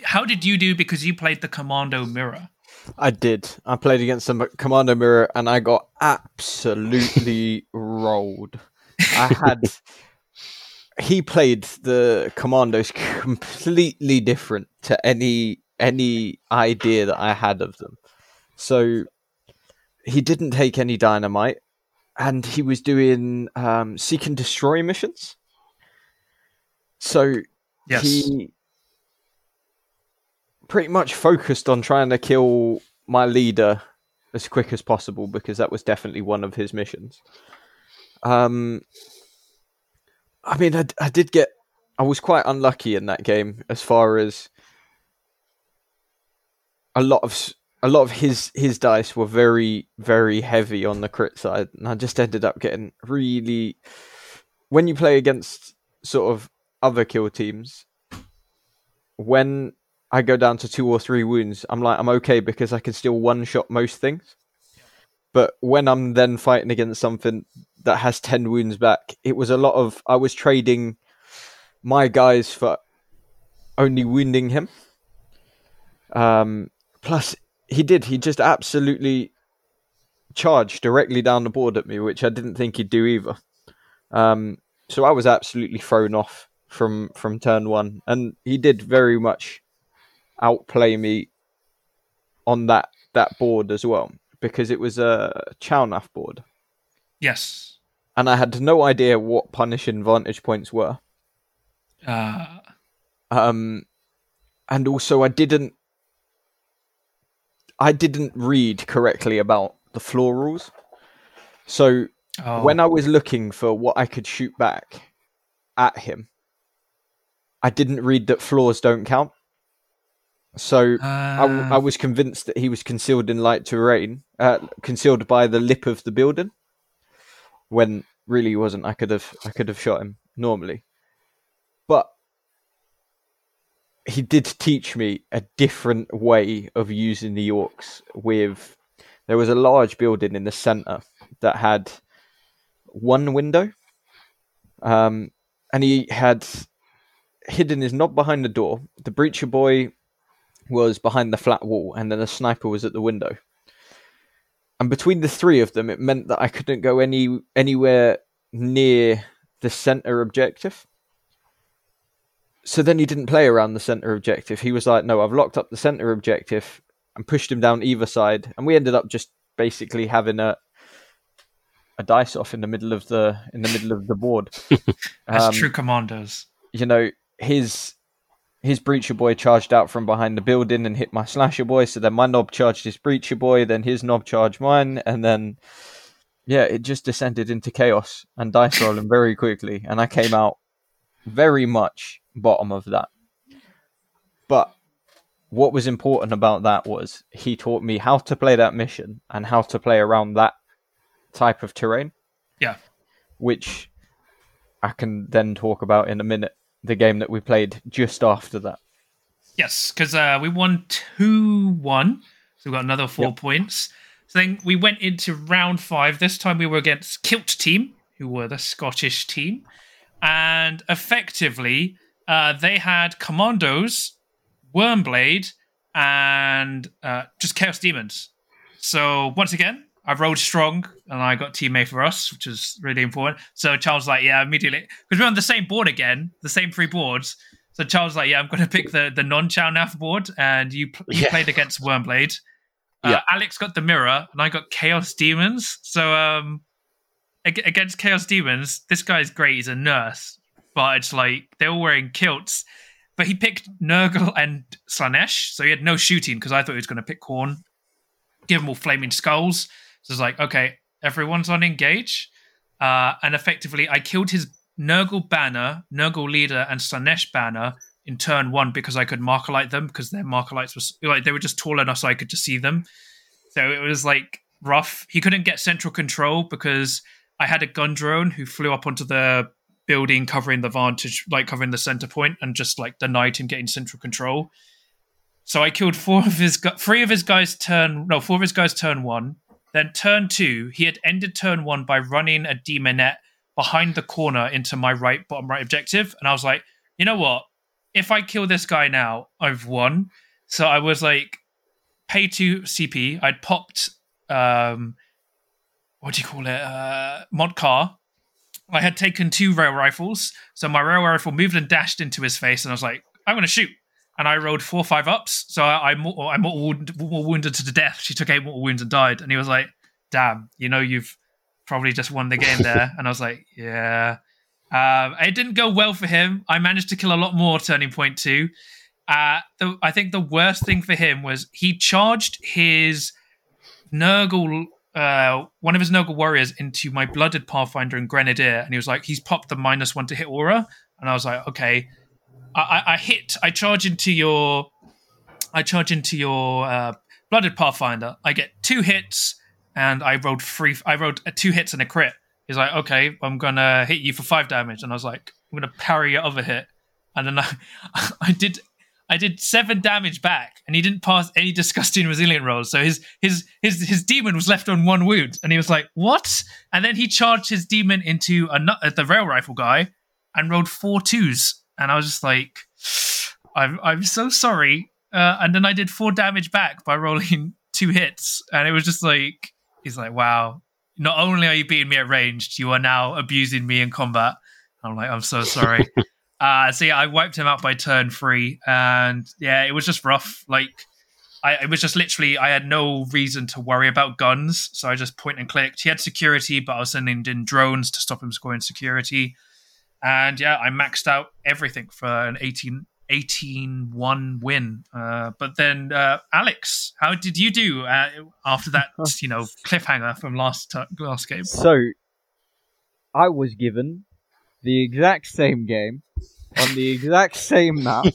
How did you do? Because you played the Commando Mirror. I did. I played against the Commando Mirror, and I got absolutely rolled. I had. He played the Commandos completely different to any idea that I had of them. So he didn't take any dynamite. and he was doing seek and destroy missions. So yes. He pretty much focused on trying to kill my leader as quick as possible, because that was definitely one of his missions. I mean, I did get... I was quite unlucky in that game as far as a lot of his dice were very, very heavy on the crit side, and I just ended up getting really... When you play against sort of other kill teams, when I go down to 2 or 3 wounds, I'm okay because I can still one-shot most things. But when I'm then fighting against something that has 10 wounds back, it was a lot of... I was trading my guys for only wounding him. Plus, he just absolutely charged directly down the board at me, which I didn't think he'd do either. So I was absolutely thrown off from turn one. And he did very much outplay me on that board as well, because it was a Chownaf board. Yes. And I had no idea what punishing vantage points were. And also I didn't read correctly about the floor rules. So when I was looking for what I could shoot back at him, I didn't read that floors don't count. So I was convinced that he was concealed in light terrain, concealed by the lip of the building, when really he wasn't. I could have shot him normally, but he did teach me a different way of using the orcs. There was a large building in the center that had one window, and he had hidden his knob behind the door. The Breacher Boy was behind the flat wall, and then a sniper was at the window. And between the three of them, it meant that I couldn't go anywhere near the center objective. So then he didn't play around the center objective. He was like, no, I've locked up the center objective, and pushed him down either side. And we ended up just basically having a dice off in the middle of the board. That's true Commandos. You know, his Breacher Boy charged out from behind the building and hit my Slasher Boy. So then my knob charged his Breacher Boy, then his knob charged mine. And then, yeah, it just descended into chaos and dice rolling very quickly. And I came out very much bottom of that. But what was important about that was he taught me how to play that mission and how to play around that type of terrain. Yeah. Which I can then talk about in a minute. The game that we played just after that. Yes, because we won 2-1. So we got another 4 points. So then we went into round 5. This time we were against Kill Team, who were the Scottish team. And effectively, they had Commandos, Wormblade, and just Chaos Demons. So once again, I rolled strong, and I got team A for us, which is really important. So Charles was like, yeah, immediately. Because we're on the same board again, the same 3 boards. So Charles was like, yeah, I'm going to pick the non-Chownaf board, and you played against Wormblade. Alex got the Mirror, and I got Chaos Demons. So against Chaos Demons, this guy's great. He's a nurse. But it's like, they were wearing kilts. But he picked Nurgle and Slanesh, so he had no shooting, because I thought he was going to pick Korn. Give them all flaming skulls. So it's like, okay, everyone's on engage. And effectively, I killed his Nurgle banner, Nurgle leader, and Slanesh banner in turn 1 because I could markerlight them, because their markerlights were like, they were just tall enough so I could just see them. So it was like rough. He couldn't get central control because I had a gun drone who flew up onto the building covering the vantage, like covering the center point, and just like denied him getting central control. So I killed 4 of his guys turn 1. Then turn 2, he had ended turn 1 by running a demonette behind the corner into my bottom right objective. And I was like, you know what? If I kill this guy now, I've won. So I was like, pay 2 CP. I'd popped, Modcar. I had taken 2 rail rifles. So my rail rifle moved and dashed into his face. And I was like, I'm going to shoot. And I rolled 4 5 ups, so I'm more wounded to the death. She took 8 more wounds and died. And he was like, damn, you know, you've probably just won the game there. And I was like, yeah. It didn't go well for him. I managed to kill a lot more Turning Point 2. I think the worst thing for him was he charged his Nurgle, one of his Nurgle warriors, into my blooded Pathfinder and Grenadier, and he was like, he's popped the -1 to hit aura, and I was like, okay, I charge into your blooded Pathfinder. I get 2 hits, and I rolled 2 hits and a crit. He's like, okay, I'm gonna hit you for 5 damage, and I was like, I'm gonna parry your other hit, and then I did 7 damage back, and he didn't pass any disgusting resilient rolls. So his demon was left on 1 wound, and he was like, "What?" And then he charged his demon into the rail rifle guy, and rolled 4 twos. And I was just like, "I'm so sorry." And then I did 4 damage back by rolling 2 hits, and it was just like, he's like, "Wow! Not only are you beating me at ranged, you are now abusing me in combat." And I'm like, "I'm so sorry." So yeah, I wiped him out by turn 3, and yeah, it was just rough. Like, it was just literally, I had no reason to worry about guns, so I just point and clicked. He had security, but I was sending in drones to stop him scoring security. And yeah, I maxed out everything for an 18-1 win. But then, Alex, how did you do after that, cliffhanger from last game? So, I was given the exact same game on the exact same map.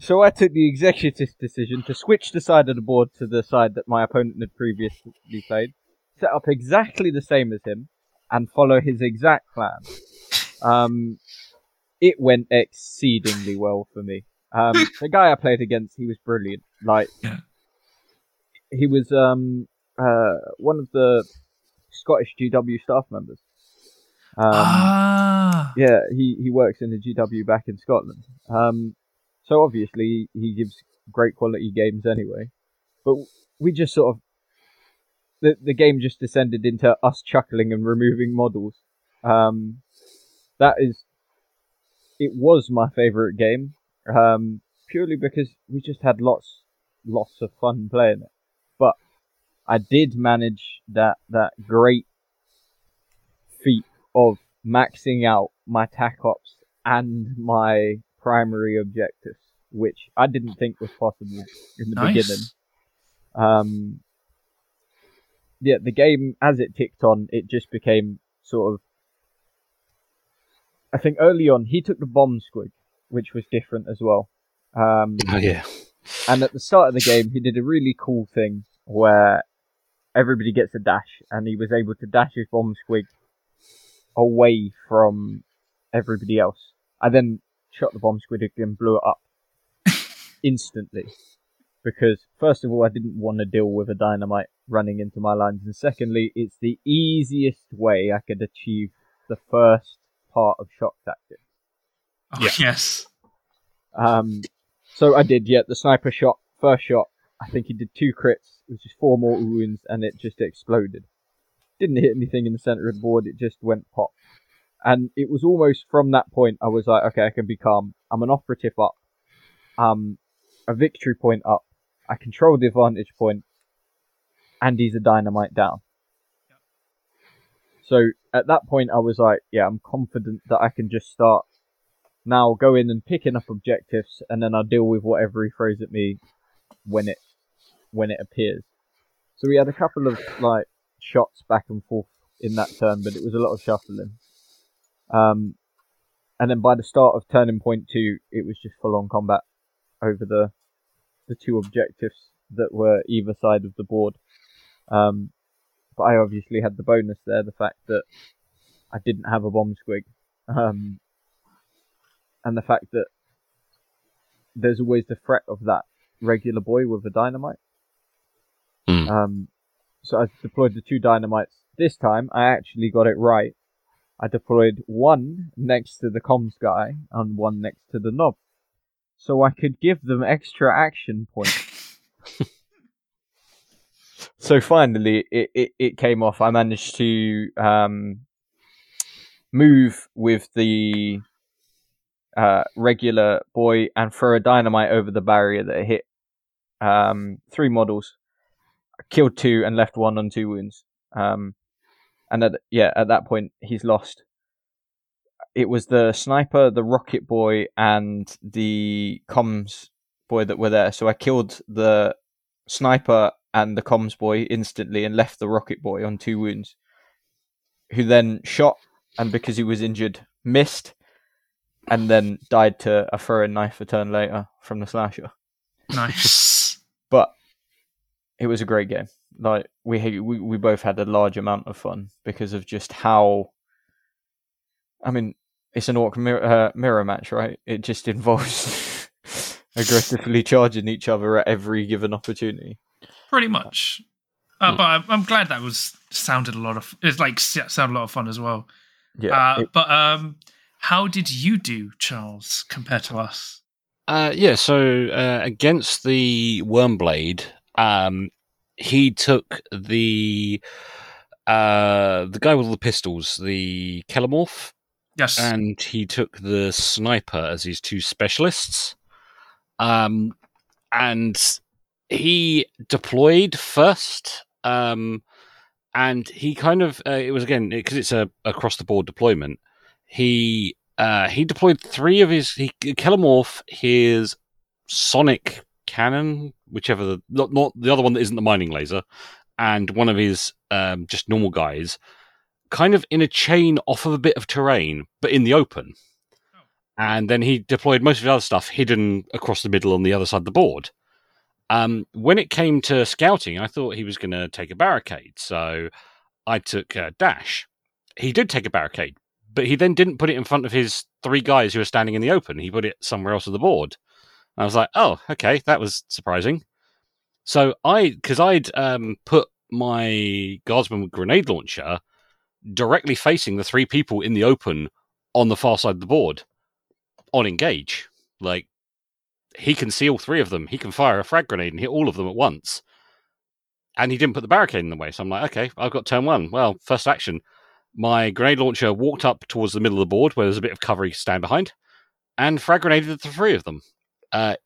So I took the executive decision to switch the side of the board to the side that my opponent had previously played, set up exactly the same as him, and follow his exact plan. It went exceedingly well for me. The guy I played against, he was brilliant. Like, he was one of the Scottish GW staff members. Yeah, he works in the GW back in Scotland. So obviously he gives great quality games anyway. But we just sort of, the game just descended into us chuckling and removing models. It was my favourite game, purely because we just had lots of fun playing it. But I did manage that great feat of maxing out my TAC Ops and my primary objectives, which I didn't think was possible in the beginning. Yeah, the game, as it ticked on, it just became sort of... I think early on, he took the bomb squig, which was different as well. And at the start of the game, he did a really cool thing where everybody gets a dash, and he was able to dash his bomb squig away from everybody else. I then shot the bomb squid and blew it up instantly. Because, first of all, I didn't want to deal with a dynamite running into my lines. And secondly, it's the easiest way I could achieve the first part of shock tactics. Oh, yeah. Yes. So I did, the sniper shot, first shot. I think he did 2 crits, which is 4 mortal wounds, and it just exploded. Didn't hit anything in the center of the board, it just went pop. And it was almost from that point, I was like, okay, I can be calm. I'm an operative up, a victory point up, I control the vantage point, and he's a dynamite down. Yep. So at that point, I was like, yeah, I'm confident that I can just start now, go in and picking up objectives, and then I'll deal with whatever he throws at me when it appears. So we had a couple of, shots back and forth in that turn, but it was a lot of shuffling. And then by the start of Turning Point 2, it was just full-on combat over the 2 objectives that were either side of the board. But I obviously had the bonus there, the fact that I didn't have a bomb squig. And the fact that there's always the threat of that regular boy with a dynamite. So I deployed the 2 dynamites. This time, I actually got it right. I deployed 1 next to the comms guy and 1 next to the knob. So I could give them extra action points. So finally, it came off. I managed to move with the regular boy and throw a dynamite over the barrier that hit 3 models. Killed 2 and left 1 on 2 wounds. And at that point, he's lost. It was the sniper, the Rocket Boy, and the comms boy that were there. So I killed the sniper and the comms boy instantly and left the Rocket Boy on 2 wounds, who then shot, and because he was injured, missed, and then died to a throwing knife a turn later from the slasher. Nice. But it was a great game. Like we both had a large amount of fun because of just how... I mean, it's an orc mirror match, right? It just involves aggressively charging each other at every given opportunity. Pretty much. But I'm glad that sounded a lot of fun as well. Yeah. How did you do, Charles, compared to us? So against the Wormblade, he took the guy with all the pistols, the Kellermorph. Yes. And he took the sniper as his 2 specialists. And he deployed first. And he kind of, it was again, because it's a across the board deployment. He deployed 3 of his, Kellermorph, his sonic cannon, whichever, not the other one that isn't the mining laser, and one of his just normal guys, kind of in a chain off of a bit of terrain, but in the open. Oh. And then he deployed most of the other stuff hidden across the middle on the other side of the board. When it came to scouting, I thought he was going to take a barricade, so I took Dash. He did take a barricade, but he then didn't put it in front of his 3 guys who were standing in the open. He put it somewhere else on the board. And I was like, oh, okay, that was surprising. So I'd put my guardsman with grenade launcher directly facing the 3 people in the open on the far side of the board on engage. Like, he can see all 3 of them. He can fire a frag grenade and hit all of them at once. And he didn't put the barricade in the way. So I'm like, okay, I've got turn 1. Well, first action. My grenade launcher walked up towards the middle of the board where there's a bit of cover he can stand behind and frag grenaded the 3 of them.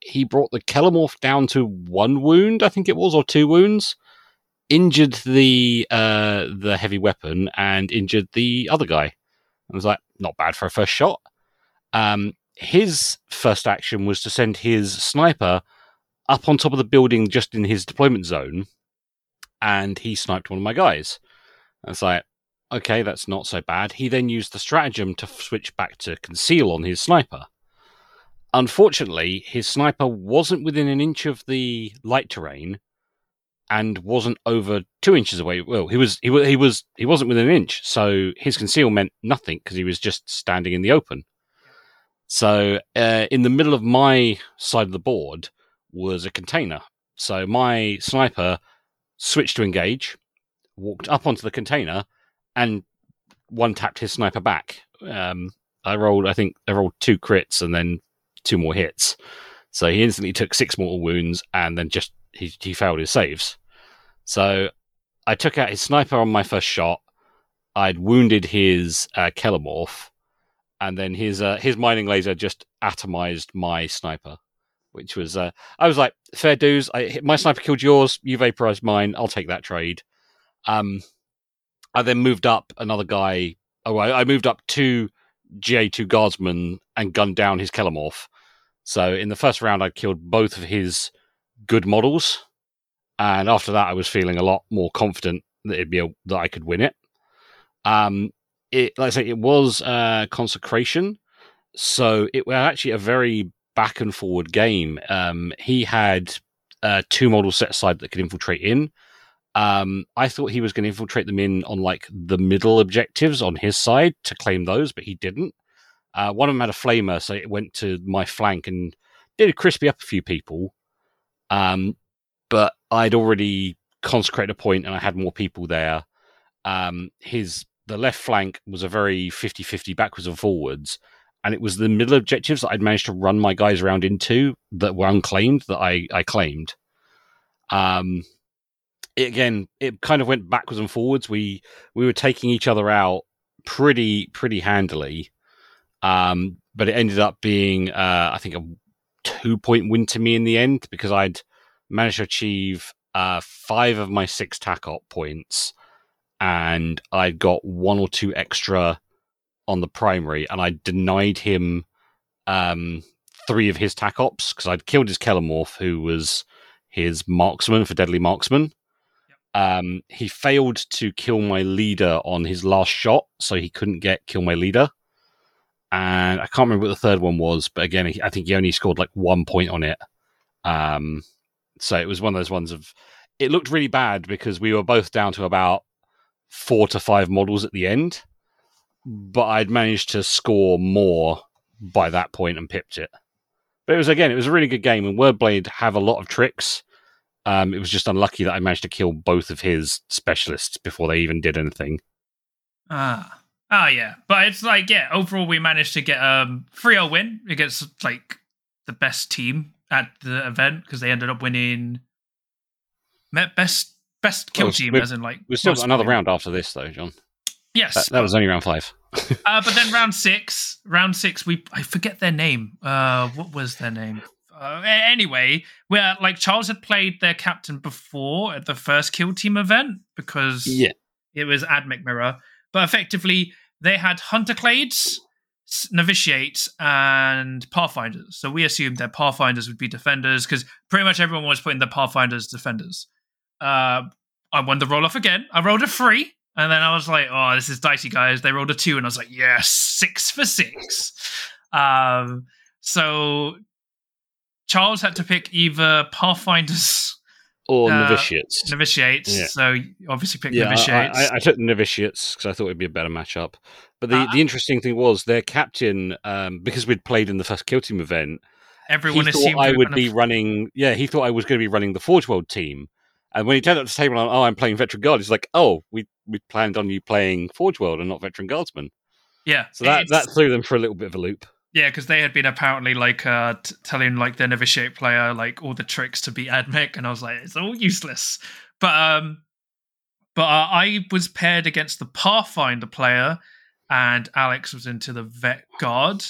He brought the Kellermorph down to 1 wound, I think it was, or 2 wounds, injured the heavy weapon and injured the other guy. I was like, not bad for a first shot. His first action was to send his sniper up on top of the building just in his deployment zone, and he sniped one of my guys. I was like, okay, that's not so bad. He then used the stratagem to switch back to conceal on his sniper. Unfortunately, his sniper wasn't within an inch of the light terrain, and wasn't over 2 inches away. Well, he wasn't within an inch, so his conceal meant nothing because he was just standing in the open. So, in the middle of my side of the board was a container. So my sniper switched to engage, walked up onto the container, and one tapped his sniper back. I rolled 2 crits and then 2 more hits. So he instantly took 6 mortal wounds and then just he failed his saves. So I took out his sniper on my first shot. I'd wounded his Kellermorph, and then his mining laser just atomized my sniper, which was I was like, fair dues. My sniper killed yours. You vaporized mine. I'll take that trade. I then moved up another guy. Oh, I moved up 2 GA2 guardsmen and gunned down his Kellermorph. So in the first round, I killed both of his good models. And after that, I was feeling a lot more confident that that I could win it. Like I say, it was Consecration. So it was actually a very back and forward game. He had 2 models set aside that could infiltrate in. I thought he was going to infiltrate them in on like the middle objectives on his side to claim those, but he didn't. One of them had a flamer, so it went to my flank and did crispy up a few people. But I'd already consecrated a point and I had more people there. The left flank was a very 50-50 backwards and forwards, and it was the middle objectives that I'd managed to run my guys around into that were unclaimed that I claimed. It kind of went backwards and forwards. We were taking each other out pretty handily, but it ended up being I think a 2-point win to me in the end because I'd managed to achieve 5 of my 6 TAC Op points and I got one or two extra on the primary, and I denied him three of his TAC Ops, because I'd killed his Kellermorph, who was his marksman for Deadly Marksman. Yep. He failed to kill my leader on his last shot, so he couldn't get Kill My Leader. And I can't remember what the third one was, but again, I think he only scored like 1 point on it. So it was one of those ones of... It looked really bad because we were both down to about 4 to 5 models at the end, but I'd managed to score more by that point and pipped it. But it was a really good game, and Wordblade have a lot of tricks. It was just unlucky that I managed to kill both of his specialists before they even did anything. Yeah. But it's like, yeah, overall we managed to get a 3-0 win against like the best team at the event, because they ended up winning best kill team, as in like... We've still got another round after this though, John. Yes. That was only round 5. But then round six, I forget their name. What was their name? Anyway, where like Charles had played their captain before at the first kill team event, because it was Ad McMirror. But effectively, they had Hunterclades, Novitiates, and Pathfinders. So we assumed that Pathfinders would be defenders, because pretty much everyone was putting the Pathfinders defenders. I won the roll off again. I rolled a 3. And then I was like, oh, this is dicey, guys. They rolled a 2, and I was like, yes, 6 for 6. So Charles had to pick either Pathfinders or Novitiates. Novitiates, yeah. So you obviously picked Novitiates. I took the Novitiates because I thought it would be a better matchup. But the interesting thing was their captain, because we'd played in the first Kill Team event, everyone assumed I would be running... Yeah, he thought I was going to be running the Forge World team. And when he turned up to the table, I'm playing Veteran Guard, he's like, oh, we planned on you playing Forge World and not Veteran Guardsman. Yeah. So that threw them for a little bit of a loop. Yeah, because they had been apparently like telling like their Novitiate player like all the tricks to beat AdMech, and I was like, it's all useless. But I was paired against the Pathfinder player, and Alex was into the Vet Guard.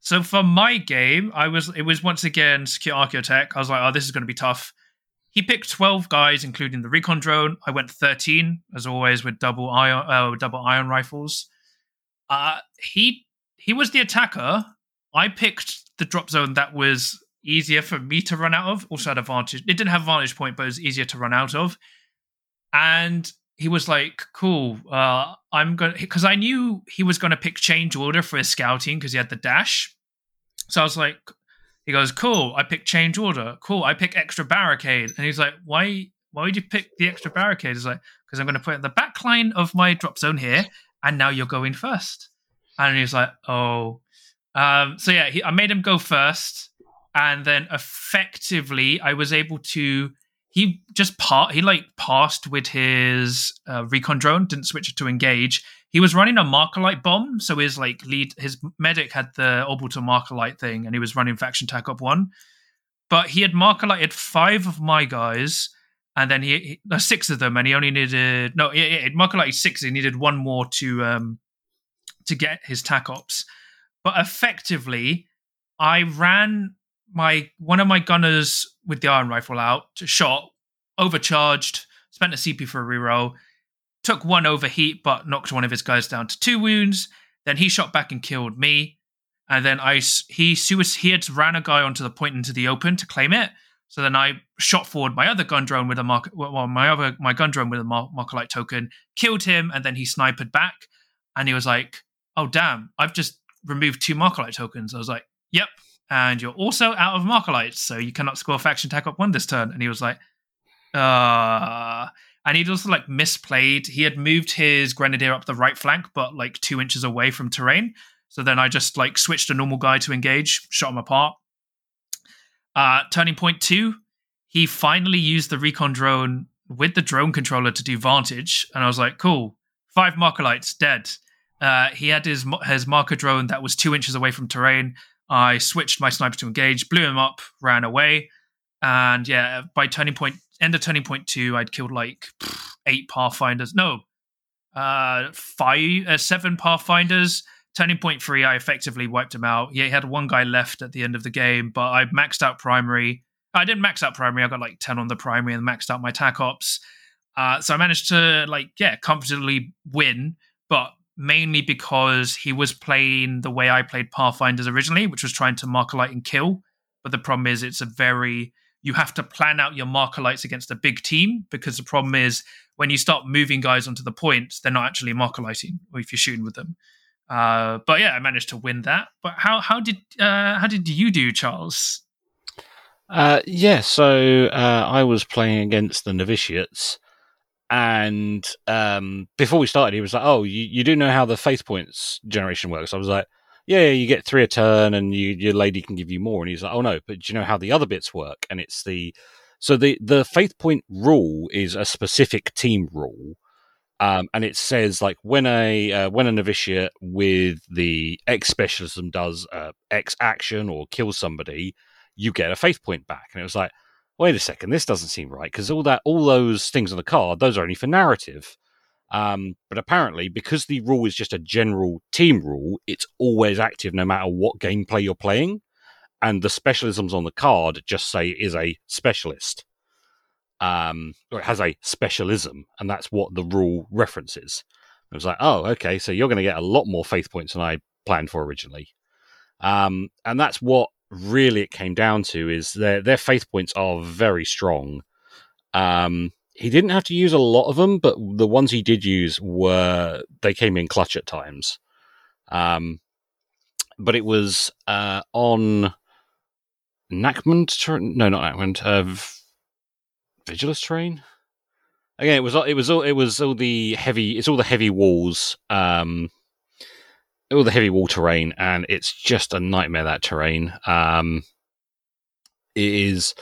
So for my game, it was once again Secure Archaeotech. I was like, oh, this is going to be tough. He picked 12 guys, including the Recon Drone. I went 13, as always, with double iron rifles. He was the attacker. I picked the drop zone that was easier for me to run out of. Also had advantage. It didn't have vantage point, but it was easier to run out of. And he was like, "Cool, I'm gonna," because I knew he was gonna pick change order for his scouting because he had the dash. So I was like. He goes, cool, I pick change order. Cool, I pick extra barricade. And he's like, why would you pick the extra barricade? He's like, because I'm going to put it in the back line of my drop zone here, and now you're going first. And he's like, oh. I made him go first, and then effectively I was able to... He passed with his recon drone, didn't switch it to engage. He was running a marker light bomb, so his medic had the orbital marker light thing, and he was running faction TAC Op 1. But he had marker lighted 5 of my guys, and then he 6 of them, and he only needed marker lighted 6. He needed 1 more to get his TAC Ops. But effectively, I ran one of my gunners with the iron rifle out, shot, overcharged, spent a CP for a reroll. Took 1 overheat, but knocked one of his guys down to 2 wounds. Then he shot back and killed me. And then he had ran a guy onto the point into the open to claim it. So then I shot forward my other gun drone with a marker light token, killed him, and then he sniped back. And he was like, "Oh damn, I've just removed 2 marker light tokens." I was like, "Yep, and you're also out of marker lights, so you cannot score faction TAC Op 1 this turn." And he was like, And he'd also, like, misplayed. He had moved his Grenadier up the right flank, but, like, 2 inches away from terrain. So then I just, like, switched a normal guy to engage, shot him apart. Turning point 2, he finally used the recon drone with the drone controller to do vantage. And I was like, cool, 5 marker lights, dead. He had his marker drone that was 2 inches away from terrain. I switched my sniper to engage, blew him up, ran away. And, yeah, by end of turning point 2, I'd killed like 8 Pathfinders. 7 Pathfinders. Turning point 3, I effectively wiped him out. Yeah, he had 1 guy left at the end of the game, but I maxed out primary. I didn't max out primary. I got like 10 on the primary and maxed out my TAC Ops. So I managed to comfortably win, but mainly because he was playing the way I played Pathfinders originally, which was trying to marker light and kill. But the problem is you have to plan out your marker lights against a big team, because the problem is when you start moving guys onto the points, they're not actually marker lighting or if you're shooting with them. But yeah, I managed to win that. But how did you do, Charles? So I was playing against the Novitiates, and before we started, he was like, "Oh, you do know how the faith points generation works?" I was like, "Yeah, you get 3 a turn, and your lady can give you more." And he's like, "Oh no, but do you know how the other bits work?" And it's the faith point rule is a specific team rule. And it says when a novitiate with the X specialism does X action or kills somebody, you get a faith point back. And it was like, wait a second, this doesn't seem right, because all those things on the card, those are only for narrative. But apparently, because the rule is just a general team rule, it's always active no matter what gameplay you're playing, and the specialisms on the card just say is a specialist. Or it has a specialism, and that's what the rule references. It was like, oh, okay, so you're going to get a lot more faith points than I planned for originally. And that's what really it came down to, is their faith points are very strong. He didn't have to use a lot of them, but the ones he did use they came in clutch at times. But it was on Nachmund, no, not Nachmund, Vigilus terrain again. It was all the heavy walls, all the heavy wall terrain, and it's just a nightmare, that terrain. It is.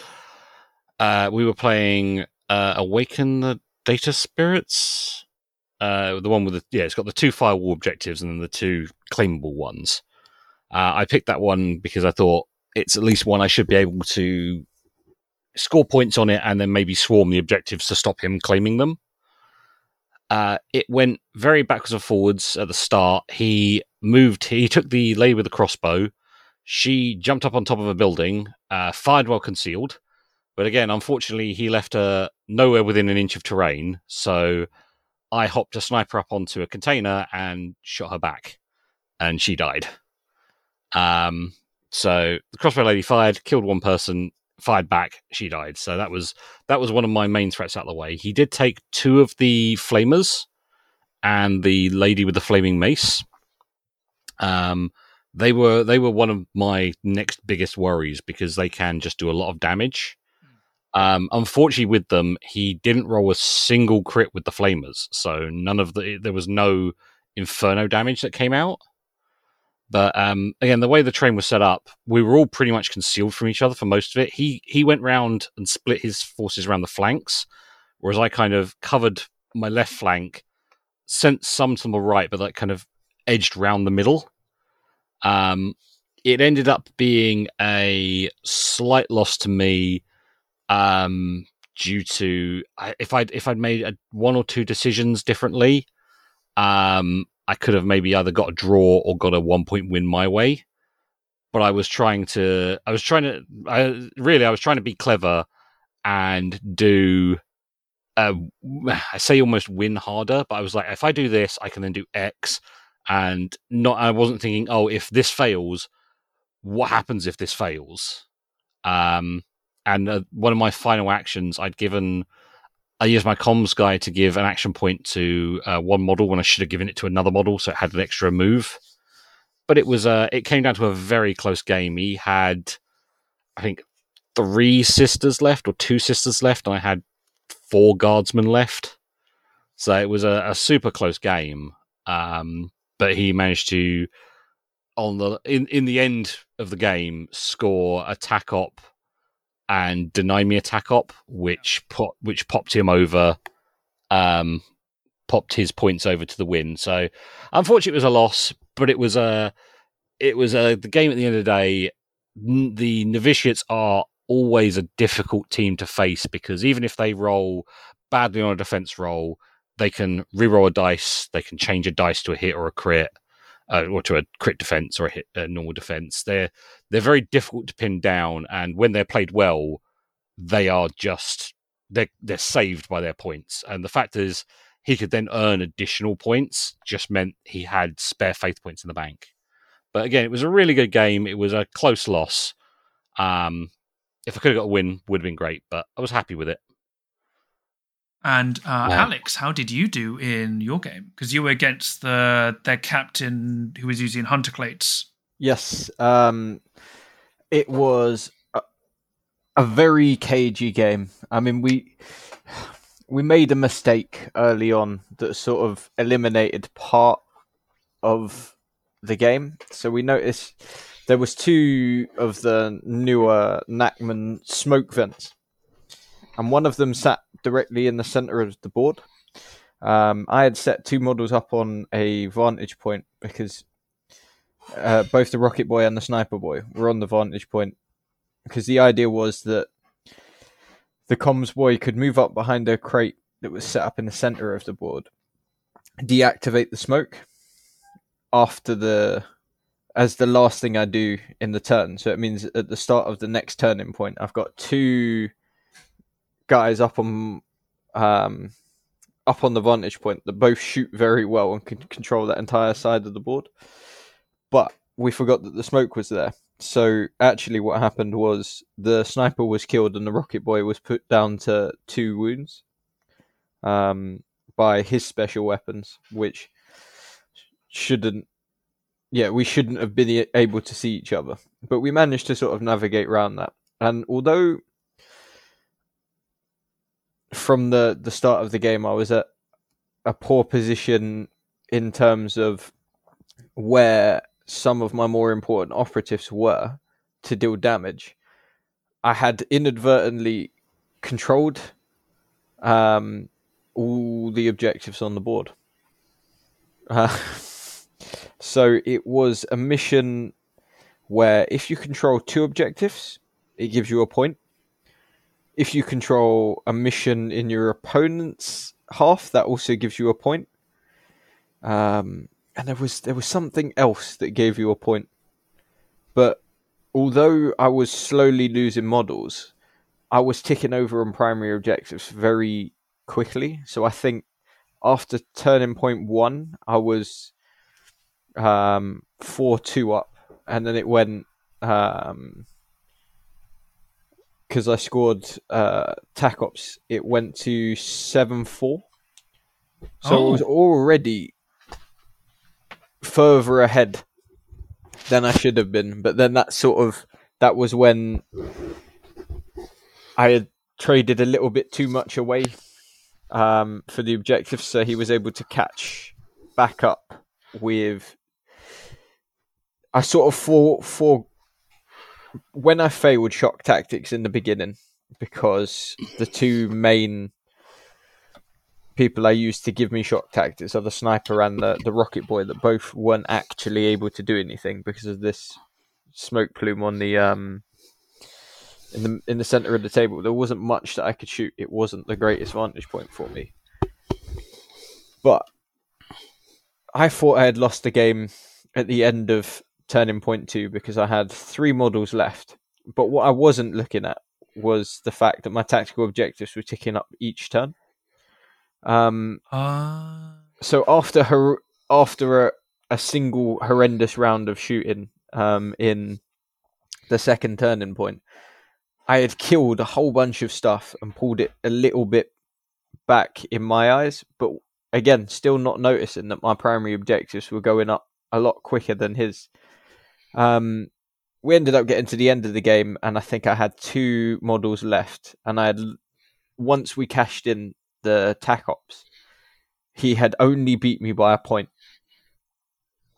We were playing Awaken the Data Spirits, the one with it's got the 2 firewall objectives and then the 2 claimable ones. I picked that one because I thought it's at least one I should be able to score points on it and then maybe swarm the objectives to stop him claiming them. It went very backwards and forwards at the start. He took the lady with the crossbow. She jumped up on top of a building, fired while concealed. But again, unfortunately, he left her nowhere within an inch of terrain. So I hopped a sniper up onto a container and shot her back, and she died. So the crossbow lady fired, killed one person, fired back, she died. So that was one of my main threats out of the way. He did take 2 of the flamers and the lady with the flaming mace. They were one of my next biggest worries, because they can just do a lot of damage. Unfortunately, with them, he didn't roll a single crit with the flamers, so there was no inferno damage that came out. But again, the way the train was set up, we were all pretty much concealed from each other for most of it. He went round and split his forces around the flanks, whereas I kind of covered my left flank, sent some to my right, but that kind of edged round the middle. It ended up being a slight loss to me due to if I'd made one or 2 decisions differently. I could have maybe either got a draw or got a 1-point win my way, but I was trying to be clever and do, I say almost win harder, but I was like, if I do this, I can then do X, and I wasn't thinking, oh, if this fails, what happens if this fails? And one of my final actions I used my comms guy to give an action point to one model when I should have given it to another model, so it had an extra move. But it was it came down to a very close game. He had, I think, 3 sisters left or 2 sisters left, and I had 4 guardsmen left. So it was a super close game. But he managed to, in the end of the game, score a TAC Op and deny me a TAC Op, which popped him over, popped his points over to the win. So unfortunately, it was a loss, but it was the game at the end of the day. The Novitiates are always a difficult team to face, because even if they roll badly on a defense roll, they can reroll a dice, they can change a dice to a hit or a crit, or to a crit defense or a normal defense. They're very difficult to pin down, and when they're played well, they are just they're saved by their points. And the fact is, he could then earn additional points, just meant he had spare faith points in the bank. But again, it was a really good game. It was a close loss. If I could have got a win, would have been great, but I was happy with it. And Alex, how did you do in your game? Because you were against their captain who was using Hunterclates. Yes. It was a very cagey game. I mean, we made a mistake early on that sort of eliminated part of the game. So we noticed there was two of the newer Nachmund smoke vents, and one of them sat directly in the center of the board. I had set two models up on a vantage point because both the Rocket Boy and the Sniper Boy were on the vantage point, because the idea was that the comms boy could move up behind a crate that was set up in the center of the board, deactivate the smoke as the last thing I do in the turn. So it means at the start of the next turning point, I've got two guys up on the vantage point that both shoot very well and can control that entire side of the board. But we forgot that the smoke was there. So actually what happened was the sniper was killed and the Rocket Boy was put down to 2 wounds by his special weapons, which we shouldn't have been able to see each other. But we managed to sort of navigate around that. And although from the start of the game I was at a poor position in terms of where some of my more important operatives were to deal damage, I had inadvertently controlled all the objectives on the board. So it was a mission where if you control 2 objectives, it gives you a point. If you control a mission in your opponent's half, that also gives you a point. And there was something else that gave you a point. But although I was slowly losing models, I was ticking over on primary objectives very quickly. So I think after turning point 1, I was 4-2 up, and then it went because I scored TAC Ops, it went to 7-4. So It was already further ahead than I should have been. But then that was when I had traded a little bit too much away for the objectives, so he was able to catch back up with. I sort of for when I failed shock tactics in the beginning, because the two main people I used to give me shock tactics are the sniper and the Rocket Boy, that both weren't actually able to do anything because of this smoke plume on the in the center of the table. There wasn't much that I could shoot. It wasn't the greatest vantage point for me, but I thought I had lost the game at the end of turning point 2 because I had 3 models left. But what I wasn't looking at was the fact that my tactical objectives were ticking up each turn. So after a single horrendous round of shooting in the second turning point, I had killed a whole bunch of stuff and pulled it a little bit back in my eyes, but again, still not noticing that my primary objectives were going up a lot quicker than his. We ended up getting to the end of the game, and I think I had 2 models left. And once we cashed in the TAC Ops, he had only beat me by a point.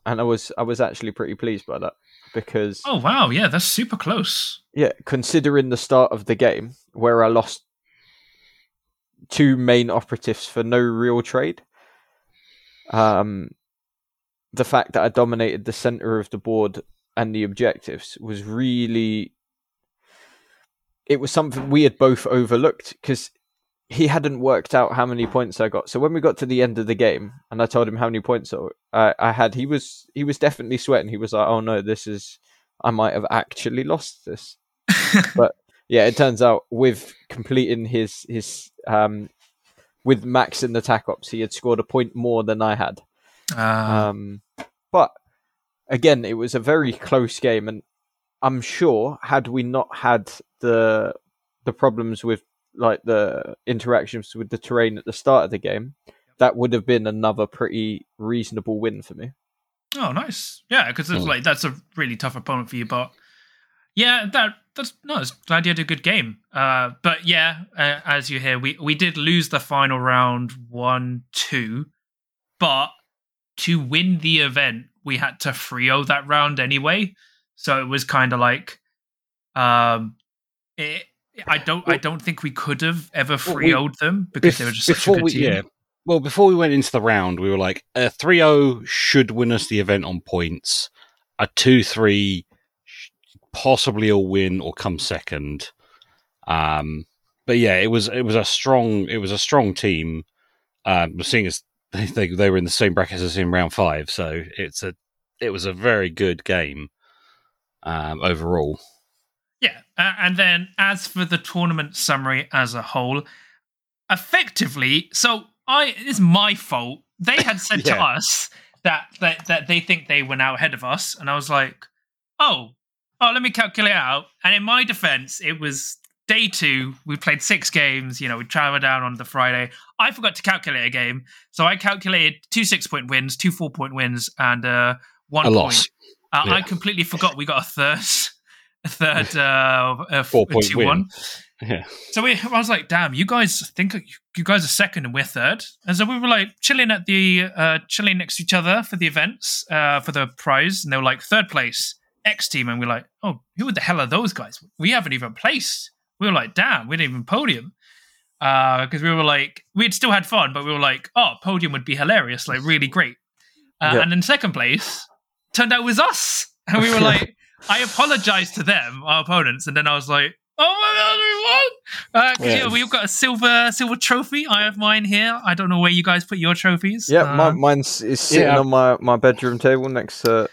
And I was actually pretty pleased by that, because oh wow, yeah, that's super close. Yeah, considering the start of the game where I lost 2 main operatives for no real trade, the fact that I dominated the center of the board and the objectives was really, it was something we had both overlooked, because he hadn't worked out how many points I got. So when we got to the end of the game and I told him how many points I had, he was definitely sweating. He was like, oh no, I might have actually lost this. But yeah, it turns out with completing his with Max in the TAC Ops, he had scored a point more than I had. But again, it was a very close game, and I'm sure had we not had the problems with like the interactions with the terrain at the start of the game, that would have been another pretty reasonable win for me. Oh, nice. Yeah, because like that's a really tough opponent for you, but yeah, that's glad you had a good game. But yeah, as you hear, we did lose the final round 1-2, but to win the event, we had to 3-0 that round anyway. So it was kind of like, I don't think we could have ever 3-0'd them because they were just such a good team. Yeah. Well, before we went into the round, we were like, a 3-0 should win us the event on points. A 2-3 possibly will win or come second. But yeah, it was a strong team. Seeing as they were in the same brackets as in round 5, so it was a very good game overall. Yeah, and then as for the tournament summary as a whole, effectively, so it's my fault. They had said to us that they think they were now ahead of us, and I was like, oh, let me calculate out. And in my defense, it was day 2. We played 6 games. You know, we traveled down on the Friday. I forgot to calculate a game, so I calculated 2 6-point wins, 2 4-point wins, and 1 point loss. I completely forgot we got a third 4-point 2-1 win. Yeah. So I was like, damn, you guys are second and we're third. And so we were like chilling next to each other for the events, for the prize. And they were like, third place, X team. And we're like, oh, who the hell are those guys? We haven't even placed. We were like, damn, we didn't even podium. Because we were like, we'd still had fun, but we were like, oh, podium would be hilarious. Like, really great. And then second place turned out was us. And we were like, I apologized to them, our opponents. And then I was like, oh my God, we won! We've got a silver trophy. I have mine here. I don't know where you guys put your trophies. Yeah, mine's sitting on my bedroom table next to...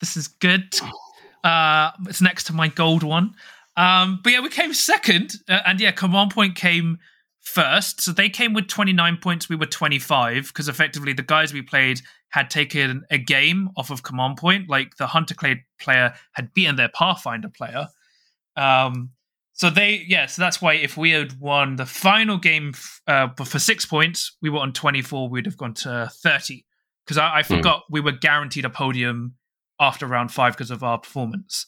This is good. It's next to my gold one. But yeah, we came second. And yeah, Command Point came first. So they came with 29 points. We were 25, because effectively the guys we played had taken a game off of Command Point. Like the Hunter player had beaten their Pathfinder player. So that's why if we had won the final game for 6 points, we were on 24, we'd have gone to 30. Because I forgot we were guaranteed a podium after round 5 because of our performance.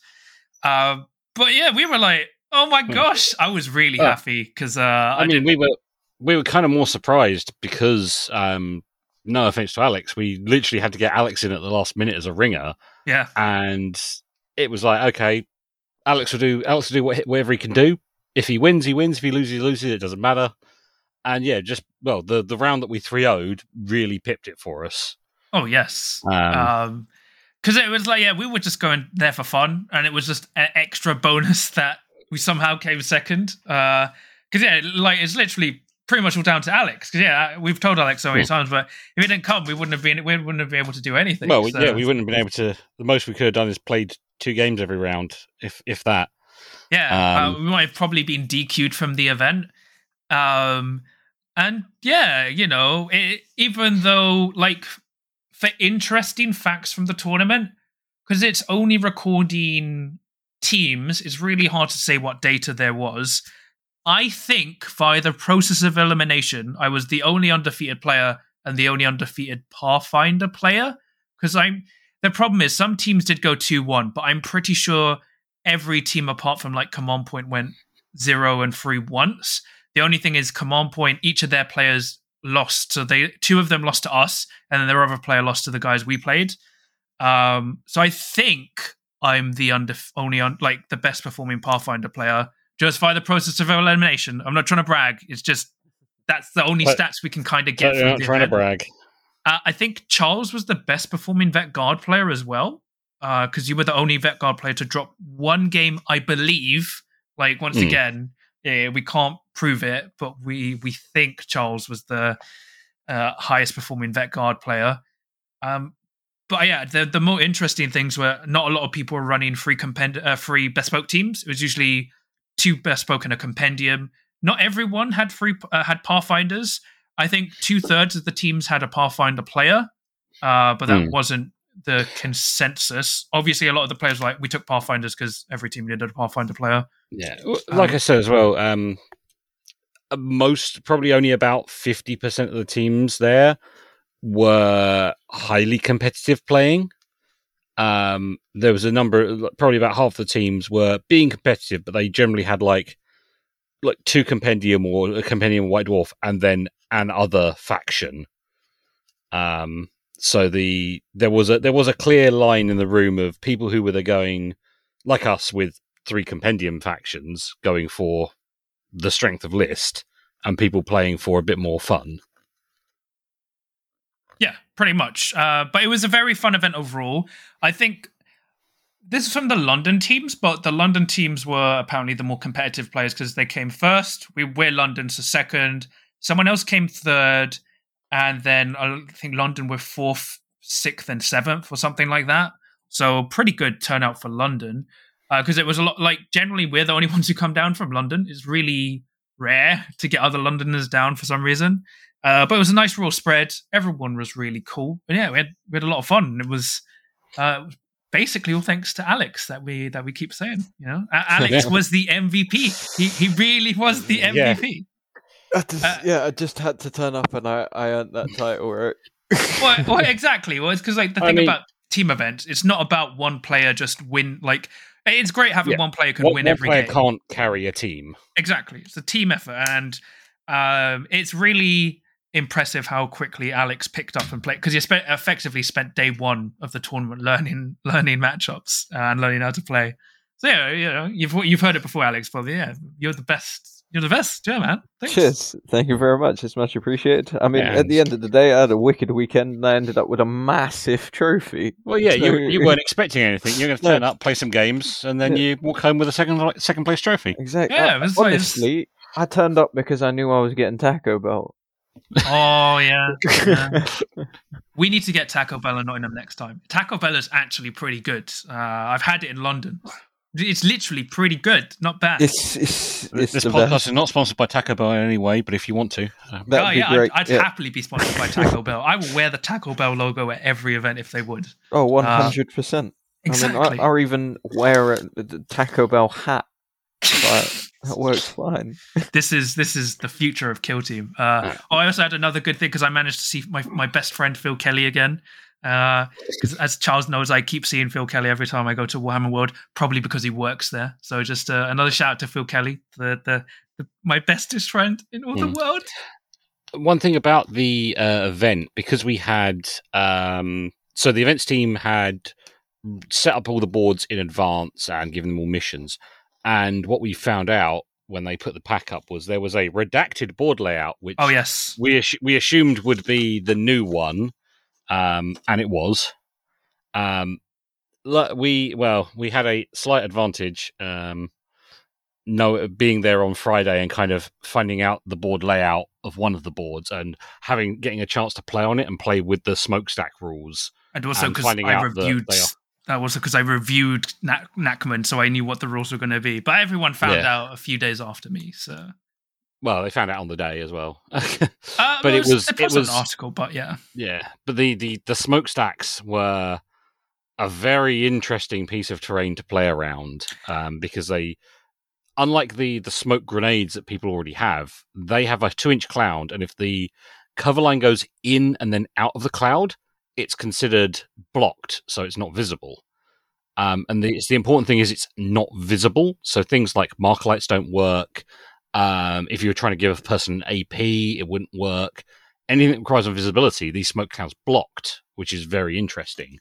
But yeah, we were like, oh my gosh, I was really happy. Because we were kind of more surprised because, no offense to Alex, we literally had to get Alex in at the last minute as a ringer. Yeah. And it was like, okay, Alex will do whatever he can do. If he wins, he wins. If he loses, he loses. It doesn't matter. And yeah, the round that we 3-0'd really pipped it for us. Oh, yes. Because it was like, yeah, we were just going there for fun. And it was just an extra bonus that we somehow came second. Because yeah, like it's literally pretty much all down to Alex. Because yeah, we've told Alex so many times, but if he didn't come, we wouldn't have been able to do anything. Well, so. Yeah, we wouldn't have been able to. The most we could have done is played 2 games every round, if that. Yeah, we might have probably been DQ'd from the event. And yeah, you know, even though, like, for interesting facts from the tournament, because it's only recording teams, it's really hard to say what data there was. I think via the process of elimination, I was the only undefeated player and the only undefeated Pathfinder player, because the problem is some teams did go 2-1, but I'm pretty sure every team apart from like Command Point went 0-3 once. The only thing is Command Point, each of their players lost. So two of them lost to us, and then their other player lost to the guys we played. So I think I'm the the best performing Pathfinder player just by the process of elimination. I'm not trying to brag. It's just that's the only stats we can kind of get. I'm not trying to brag. I think Charles was the best performing Vet Guard player as well, because you were the only Vet Guard player to drop 1 game, I believe. Like, once again, yeah, we can't prove it, but we think Charles was the highest performing Vet Guard player. But yeah, the more interesting things were not a lot of people were running free bespoke teams. It was usually too bespoke in a compendium. Not everyone had had Pathfinders. I think 2/3 of the teams had a Pathfinder player, but that wasn't the consensus. Obviously, a lot of the players were like, we took Pathfinders because every team needed a Pathfinder player. Yeah, like I said as well, most, probably only about 50% of the teams there were highly competitive playing. There was a number, probably about half the teams were being competitive, but they generally had like two compendium or a compendium White Dwarf and then an other faction. So there was a clear line in the room of people who were going like us with three compendium factions going for the strength of list and people playing for a bit more fun. Yeah, pretty much. But it was a very fun event overall. I think this is from the London teams, but the London teams were apparently the more competitive players because they came first. We're London, so second. Someone else came third. And then I think London were 4th, 6th and 7th or something like that. So pretty good turnout for London because it was a lot like generally we're the only ones who come down from London. It's really rare to get other Londoners down for some reason. But it was a nice raw spread. Everyone was really cool. And yeah, we had a lot of fun. It was basically all thanks to Alex that we keep saying. You know, Alex was the MVP. He really was the MVP. Yeah. I just had to turn up and I earned that title. Right? well, exactly. Well, it's because like the thing about team events, it's not about one player just win. Like it's great having one player can win every game. One player can't carry a team. Exactly. It's a team effort, and it's really impressive how quickly Alex picked up and played because he effectively spent day one of the tournament learning matchups and learning how to play. So yeah, you know, you've heard it before, Alex, but yeah, you're the best. You're the best, yeah, man. Thanks. Cheers, thank you very much. It's much appreciated. I mean, at the end of the day, I had a wicked weekend, and I ended up with a massive trophy. Well, yeah, so you weren't expecting anything. You're going to turn up, play some games, and then you walk home with a second place trophy. Exactly. Yeah, honestly, I turned up because I knew I was getting Taco Bell. Oh yeah. We need to get Taco Bell and Nottingham next time. Taco Bell is actually pretty good. I've had it in London. It's literally pretty good, not bad. It's this podcast best. Is not sponsored by Taco Bell in any way, but if you want to, I'd happily be sponsored by Taco Bell. I will wear the Taco Bell logo at every event if they would. Oh, 100%. Exactly. I mean, I'll even wear the Taco Bell hat. But that works fine. This is the future of Kill Team. I also had another good thing because I managed to see my best friend Phil Kelly again. Because as Charles knows, I keep seeing Phil Kelly every time I go to Warhammer World, probably because he works there. So just another shout out to Phil Kelly, my bestest friend in all the world. One thing about the event, because we had so the events team had set up all the boards in advance and given them all missions. And what we found out when they put the pack up was there was a redacted board layout, which we assumed would be the new one, and it was. We had a slight advantage, being there on Friday and kind of finding out the board layout of one of the boards and getting a chance to play on it and play with the smokestack rules, and also because I reviewed. That was because I reviewed Nachmund, so I knew what the rules were going to be. But everyone found out a few days after me. So, well, they found out on the day as well. But it was an article. But yeah. But the smokestacks were a very interesting piece of terrain to play around because they, unlike the smoke grenades that people already have, they have a 2-inch cloud, and if the cover line goes in and then out of the cloud, it's considered blocked, so it's not visible. And the important thing is it's not visible, so things like marker lights don't work. If you were trying to give a person an AP, it wouldn't work. Anything that requires invisibility, these smoke clouds blocked, which is very interesting.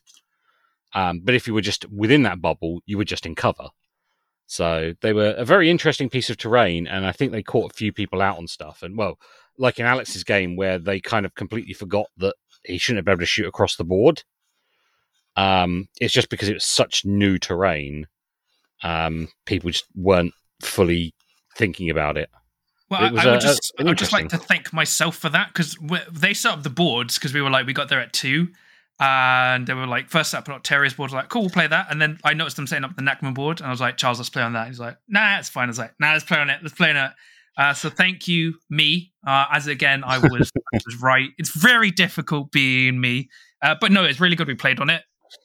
But if you were just within that bubble, you were just in cover. So they were a very interesting piece of terrain, and I think they caught a few people out on stuff. And, well, like in Alex's game, where they kind of completely forgot that he shouldn't have been able to shoot across the board. It's just because it was such new terrain. People just weren't fully thinking about it. Well, I would just like to thank myself for that because they set up the boards because we were like, we got there at 2:00 And they were like, first up, put up Terrier's board. I was like, cool, we'll play that. And then I noticed them setting up the Nachmund board. And I was like, Charles, let's play on that. He's like, nah, it's fine. I was like, nah, let's play on it. Let's play on it. So thank you, me. As again, I was right. It's very difficult being me. But no, it's really good we played on it.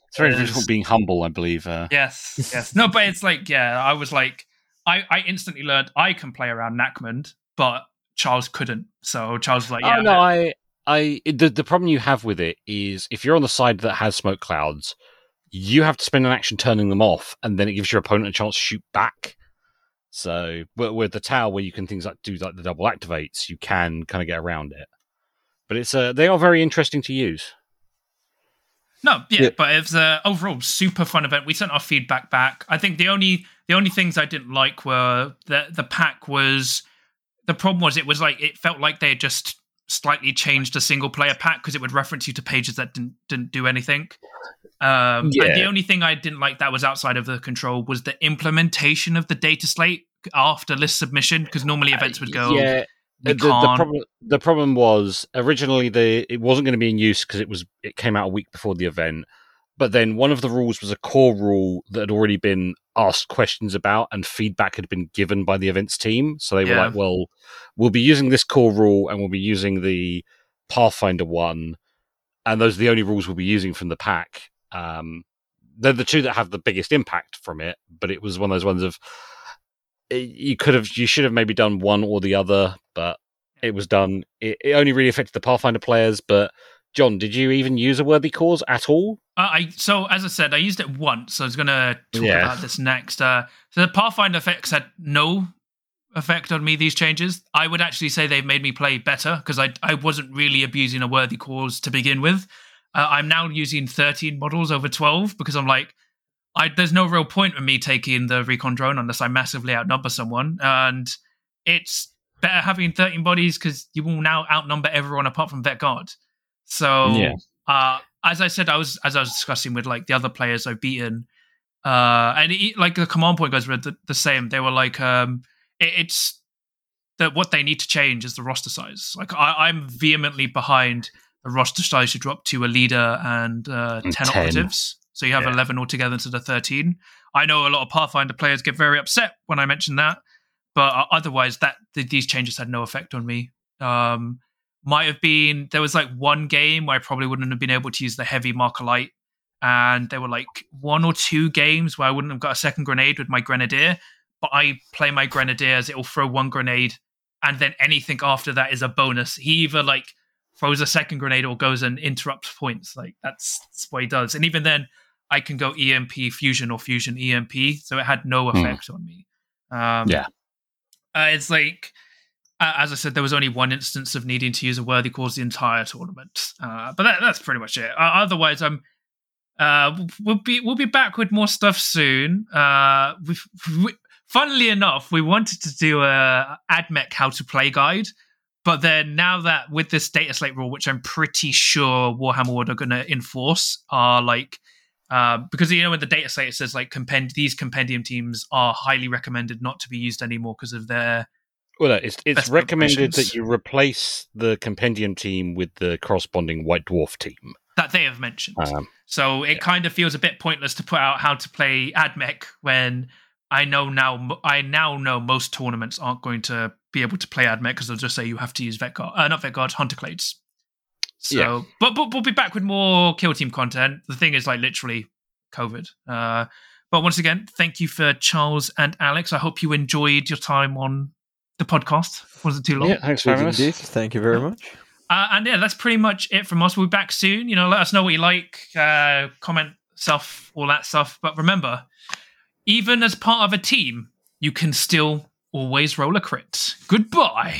It's very difficult being humble, I believe. Yes. No, but it's like, yeah, I was like, I instantly learned I can play around Nachmund, but Charles couldn't. So Charles was like, yeah. Oh, no, the problem you have with it is if you're on the side that has smoke clouds, you have to spend an action turning them off, and then it gives your opponent a chance to shoot back. So with the tower, where you can things like do like the double activates, you can kind of get around it. But it's they are very interesting to use. No, yeah, but it was an overall super fun event. We sent our feedback back. I think the only things I didn't like were the pack was the problem was it was like it felt like they had just slightly changed a single player pack because it would reference you to pages that didn't do anything. And the only thing I didn't like that was outside of the control was the implementation of the data slate after list submission, because normally events would go. Yeah, the problem was originally it wasn't going to be in use because it came out a week before the event. But then one of the rules was a core rule that had already been asked questions about and feedback had been given by the events team. So they were like, well, we'll be using this core rule and we'll be using the Pathfinder one. And those are the only rules we'll be using from the pack. They're the two that have the biggest impact from it, but it was one of those ones of you should have maybe done one or the other, but it was done. It only really affected the Pathfinder players, but John, did you even use a worthy cause at all? So, as I said, I used it once. So I was going to talk about this next. So the Pathfinder effects had no effect on me, these changes. I would actually say they've made me play better because I wasn't really abusing a worthy cause to begin with. I'm now using 13 models over 12 because I'm like, there's no real point in me taking the Recon Drone unless I massively outnumber someone. And it's better having 13 bodies because you will now outnumber everyone apart from Vet Guard. So, as I said, I was discussing with like the other players I've beaten, and like the command point guys were the same. They were like, it's that what they need to change is the roster size. Like I'm vehemently behind the roster size to drop to a leader and 10 operatives. So you have 11 altogether instead of 13. I know a lot of Pathfinder players get very upset when I mention that, but otherwise that these changes had no effect on me. Might have been, there was like one game where I probably wouldn't have been able to use the heavy marker light. And there were like one or two games where I wouldn't have got a second grenade with my grenadier. But I play my grenadier as it will throw one grenade. And then anything after that is a bonus. He either like throws a second grenade or goes and interrupts points. Like that's what he does. And even then I can go EMP fusion or fusion EMP. So it had no effect on me. It's like, as I said, there was only one instance of needing to use a worthy cause the entire tournament, but that's pretty much it. Otherwise, we'll be back with more stuff soon. Funnily enough, we wanted to do a AdMech how to play guide, but then now that with this data slate rule, which I'm pretty sure Warhammer World are going to enforce, are like because you know in the data slate it says like these compendium teams are highly recommended not to be used anymore because of their it's recommended that you replace the compendium team with the corresponding White Dwarf team that they have mentioned. So it kind of feels a bit pointless to put out how to play AdMech when I now know most tournaments aren't going to be able to play AdMech because they'll just say you have to use Hunterclades. So, but we'll be back with more Kill Team content. The thing is, like, literally COVID. But once again, thank you for Charles and Alex. I hope you enjoyed your time on the podcast. Wasn't too long. Yeah, thanks very much. Thank you very much. And yeah, that's pretty much it from us. We'll be back soon. You know, let us know what you like, comment stuff, all that stuff. But remember, even as part of a team, you can still always roll a crit. Goodbye.